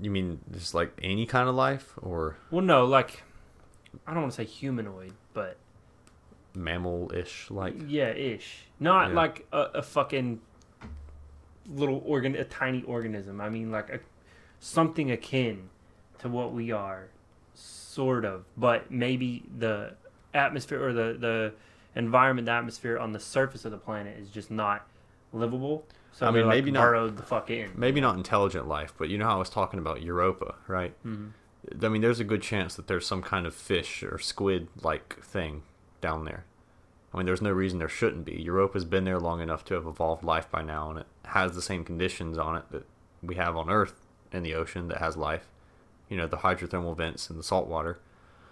You mean just like any kind of life, or? Well, no, like I don't want to say humanoid, but mammal-ish, like. Yeah, ish. Not yeah. like a, a fucking little organ, a tiny organism. I mean, like a, something akin to what we are, sort of. But maybe the atmosphere or the the environment, the atmosphere on the surface of the planet is just not livable. So I mean, like maybe not the fuck in. Maybe not intelligent life, but you know how I was talking about Europa, right? Mm-hmm. I mean, there's a good chance that there's some kind of fish or squid-like thing down there. I mean, there's no reason there shouldn't be. Europa's been there long enough to have evolved life by now, and it has the same conditions on it that we have on Earth in the ocean that has life. You know, the hydrothermal vents and the salt water.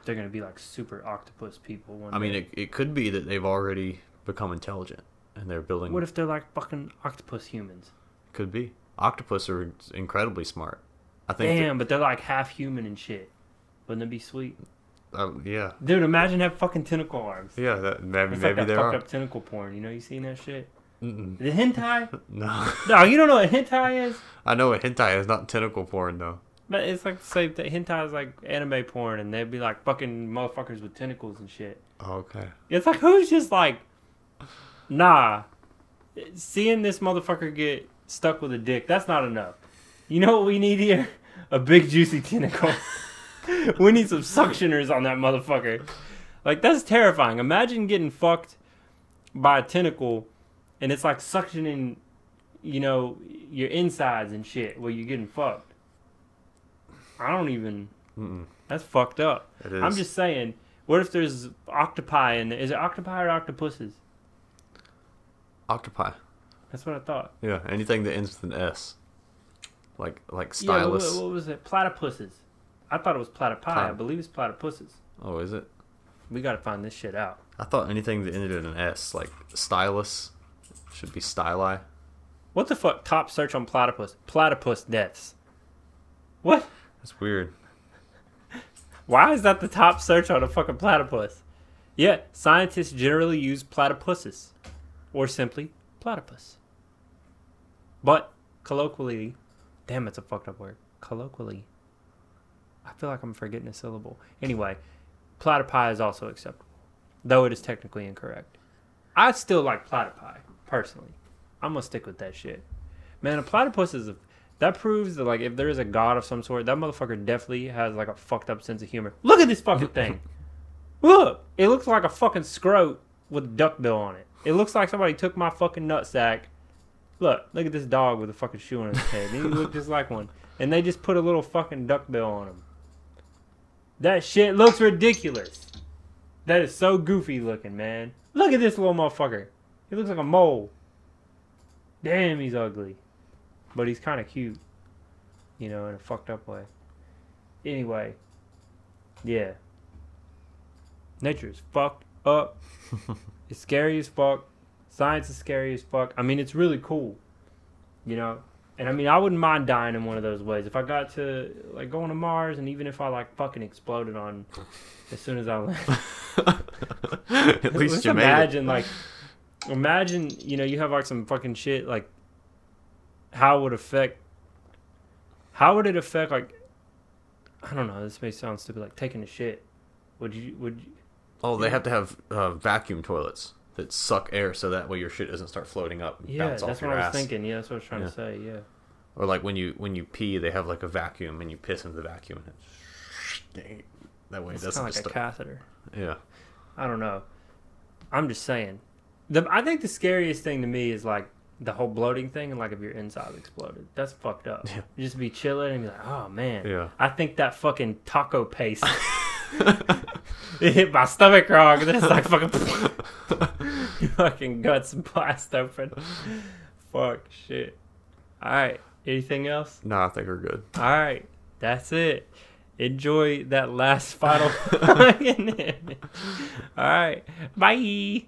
They're going to be like super octopus people one day. I mean, it, it could be that they've already become intelligent. And they're building. What if they're like fucking octopus humans? Could be. Octopus are incredibly smart. I think. Damn, that... but they're like half human and shit. Wouldn't it be sweet? Uh, yeah. Dude, imagine that fucking tentacle arms. Yeah, that, maybe it's like maybe that fucked are. Up tentacle porn. You know, you seen that shit? Mm-mm. The hentai? No. No, you don't know what hentai is. I know what hentai is, not tentacle porn though. But it's like the same thing. Hentai is like anime porn, and they'd be like fucking motherfuckers with tentacles and shit. Okay. It's like who's just like. Nah, seeing this motherfucker get stuck with a dick, that's not enough. You know what we need here? A big juicy tentacle. We need some suctioners on that motherfucker. Like, that's terrifying. Imagine getting fucked by a tentacle, and it's like suctioning, you know, your insides and shit while you're getting fucked. I don't even... Mm-mm. That's fucked up. It is. I'm just saying, what if there's octopi in there? Is it octopi or octopuses? Octopi. That's what I thought. Yeah, anything that ends with an S. Like like stylus. Yeah, what, what was it? Platypuses. I thought it was platypi. Plat- I believe it's platypuses. Oh, is it? We gotta find this shit out. I thought anything that ended in an S, like stylus, should be styli. What the fuck? Top search on platypus. Platypus deaths. What? That's weird. Why is that the top search on a fucking platypus? Yeah, scientists generally use platypuses. Or simply, platypus. But, colloquially, damn, it's a fucked up word. Colloquially. I feel like I'm forgetting a syllable. Anyway, platypi is also acceptable. Though it is technically incorrect. I still like platypi, personally. I'm gonna stick with that shit. Man, a platypus is a... That proves that, like, if there is a god of some sort, that motherfucker definitely has, like, a fucked up sense of humor. Look at this fucking thing! Look! It looks like a fucking scrote with a duck bill on it. It looks like somebody took my fucking nutsack. Look, look at this dog with a fucking shoe on his head. He looked just like one. And they just put a little fucking duck bill on him. That shit looks ridiculous. That is so goofy looking, man. Look at this little motherfucker. He looks like a mole. Damn, he's ugly. But he's kind of cute. You know, in a fucked up way. Anyway. Yeah. Nature is fucked up. It's scary as fuck. Science is scary as fuck. I mean, it's really cool, you know? And I mean, I wouldn't mind dying in one of those ways. If I got to, like, going to Mars, and even if I, like, fucking exploded on as soon as I landed. At least just you imagine, made it. Like, imagine, you know, you have, like, some fucking shit, like, how would affect, how would it affect, like, I don't know, this may sound stupid, like, taking a shit. Would you, would you? Oh, they yeah. have to have uh, vacuum toilets that suck air so that way your shit doesn't start floating up and yeah, bounce off your ass. Yeah, that's what I was thinking. Yeah, that's what I was trying yeah. to say, yeah. Or like when you when you pee, they have like a vacuum and you piss into the vacuum. and it, That way it's it doesn't like just... It's kind of like a catheter. Yeah. I don't know. I'm just saying. The, I think the scariest thing to me is like the whole bloating thing and like if your insides exploded. That's fucked up. Yeah. You just be chilling and be like, oh, man. Yeah. I think that fucking taco paste... It hit my stomach wrong, and then it's like fucking, your fucking guts blast open. Fuck shit. All right, anything else? No, I think we're good. All right, that's it. Enjoy that last final. All right, bye.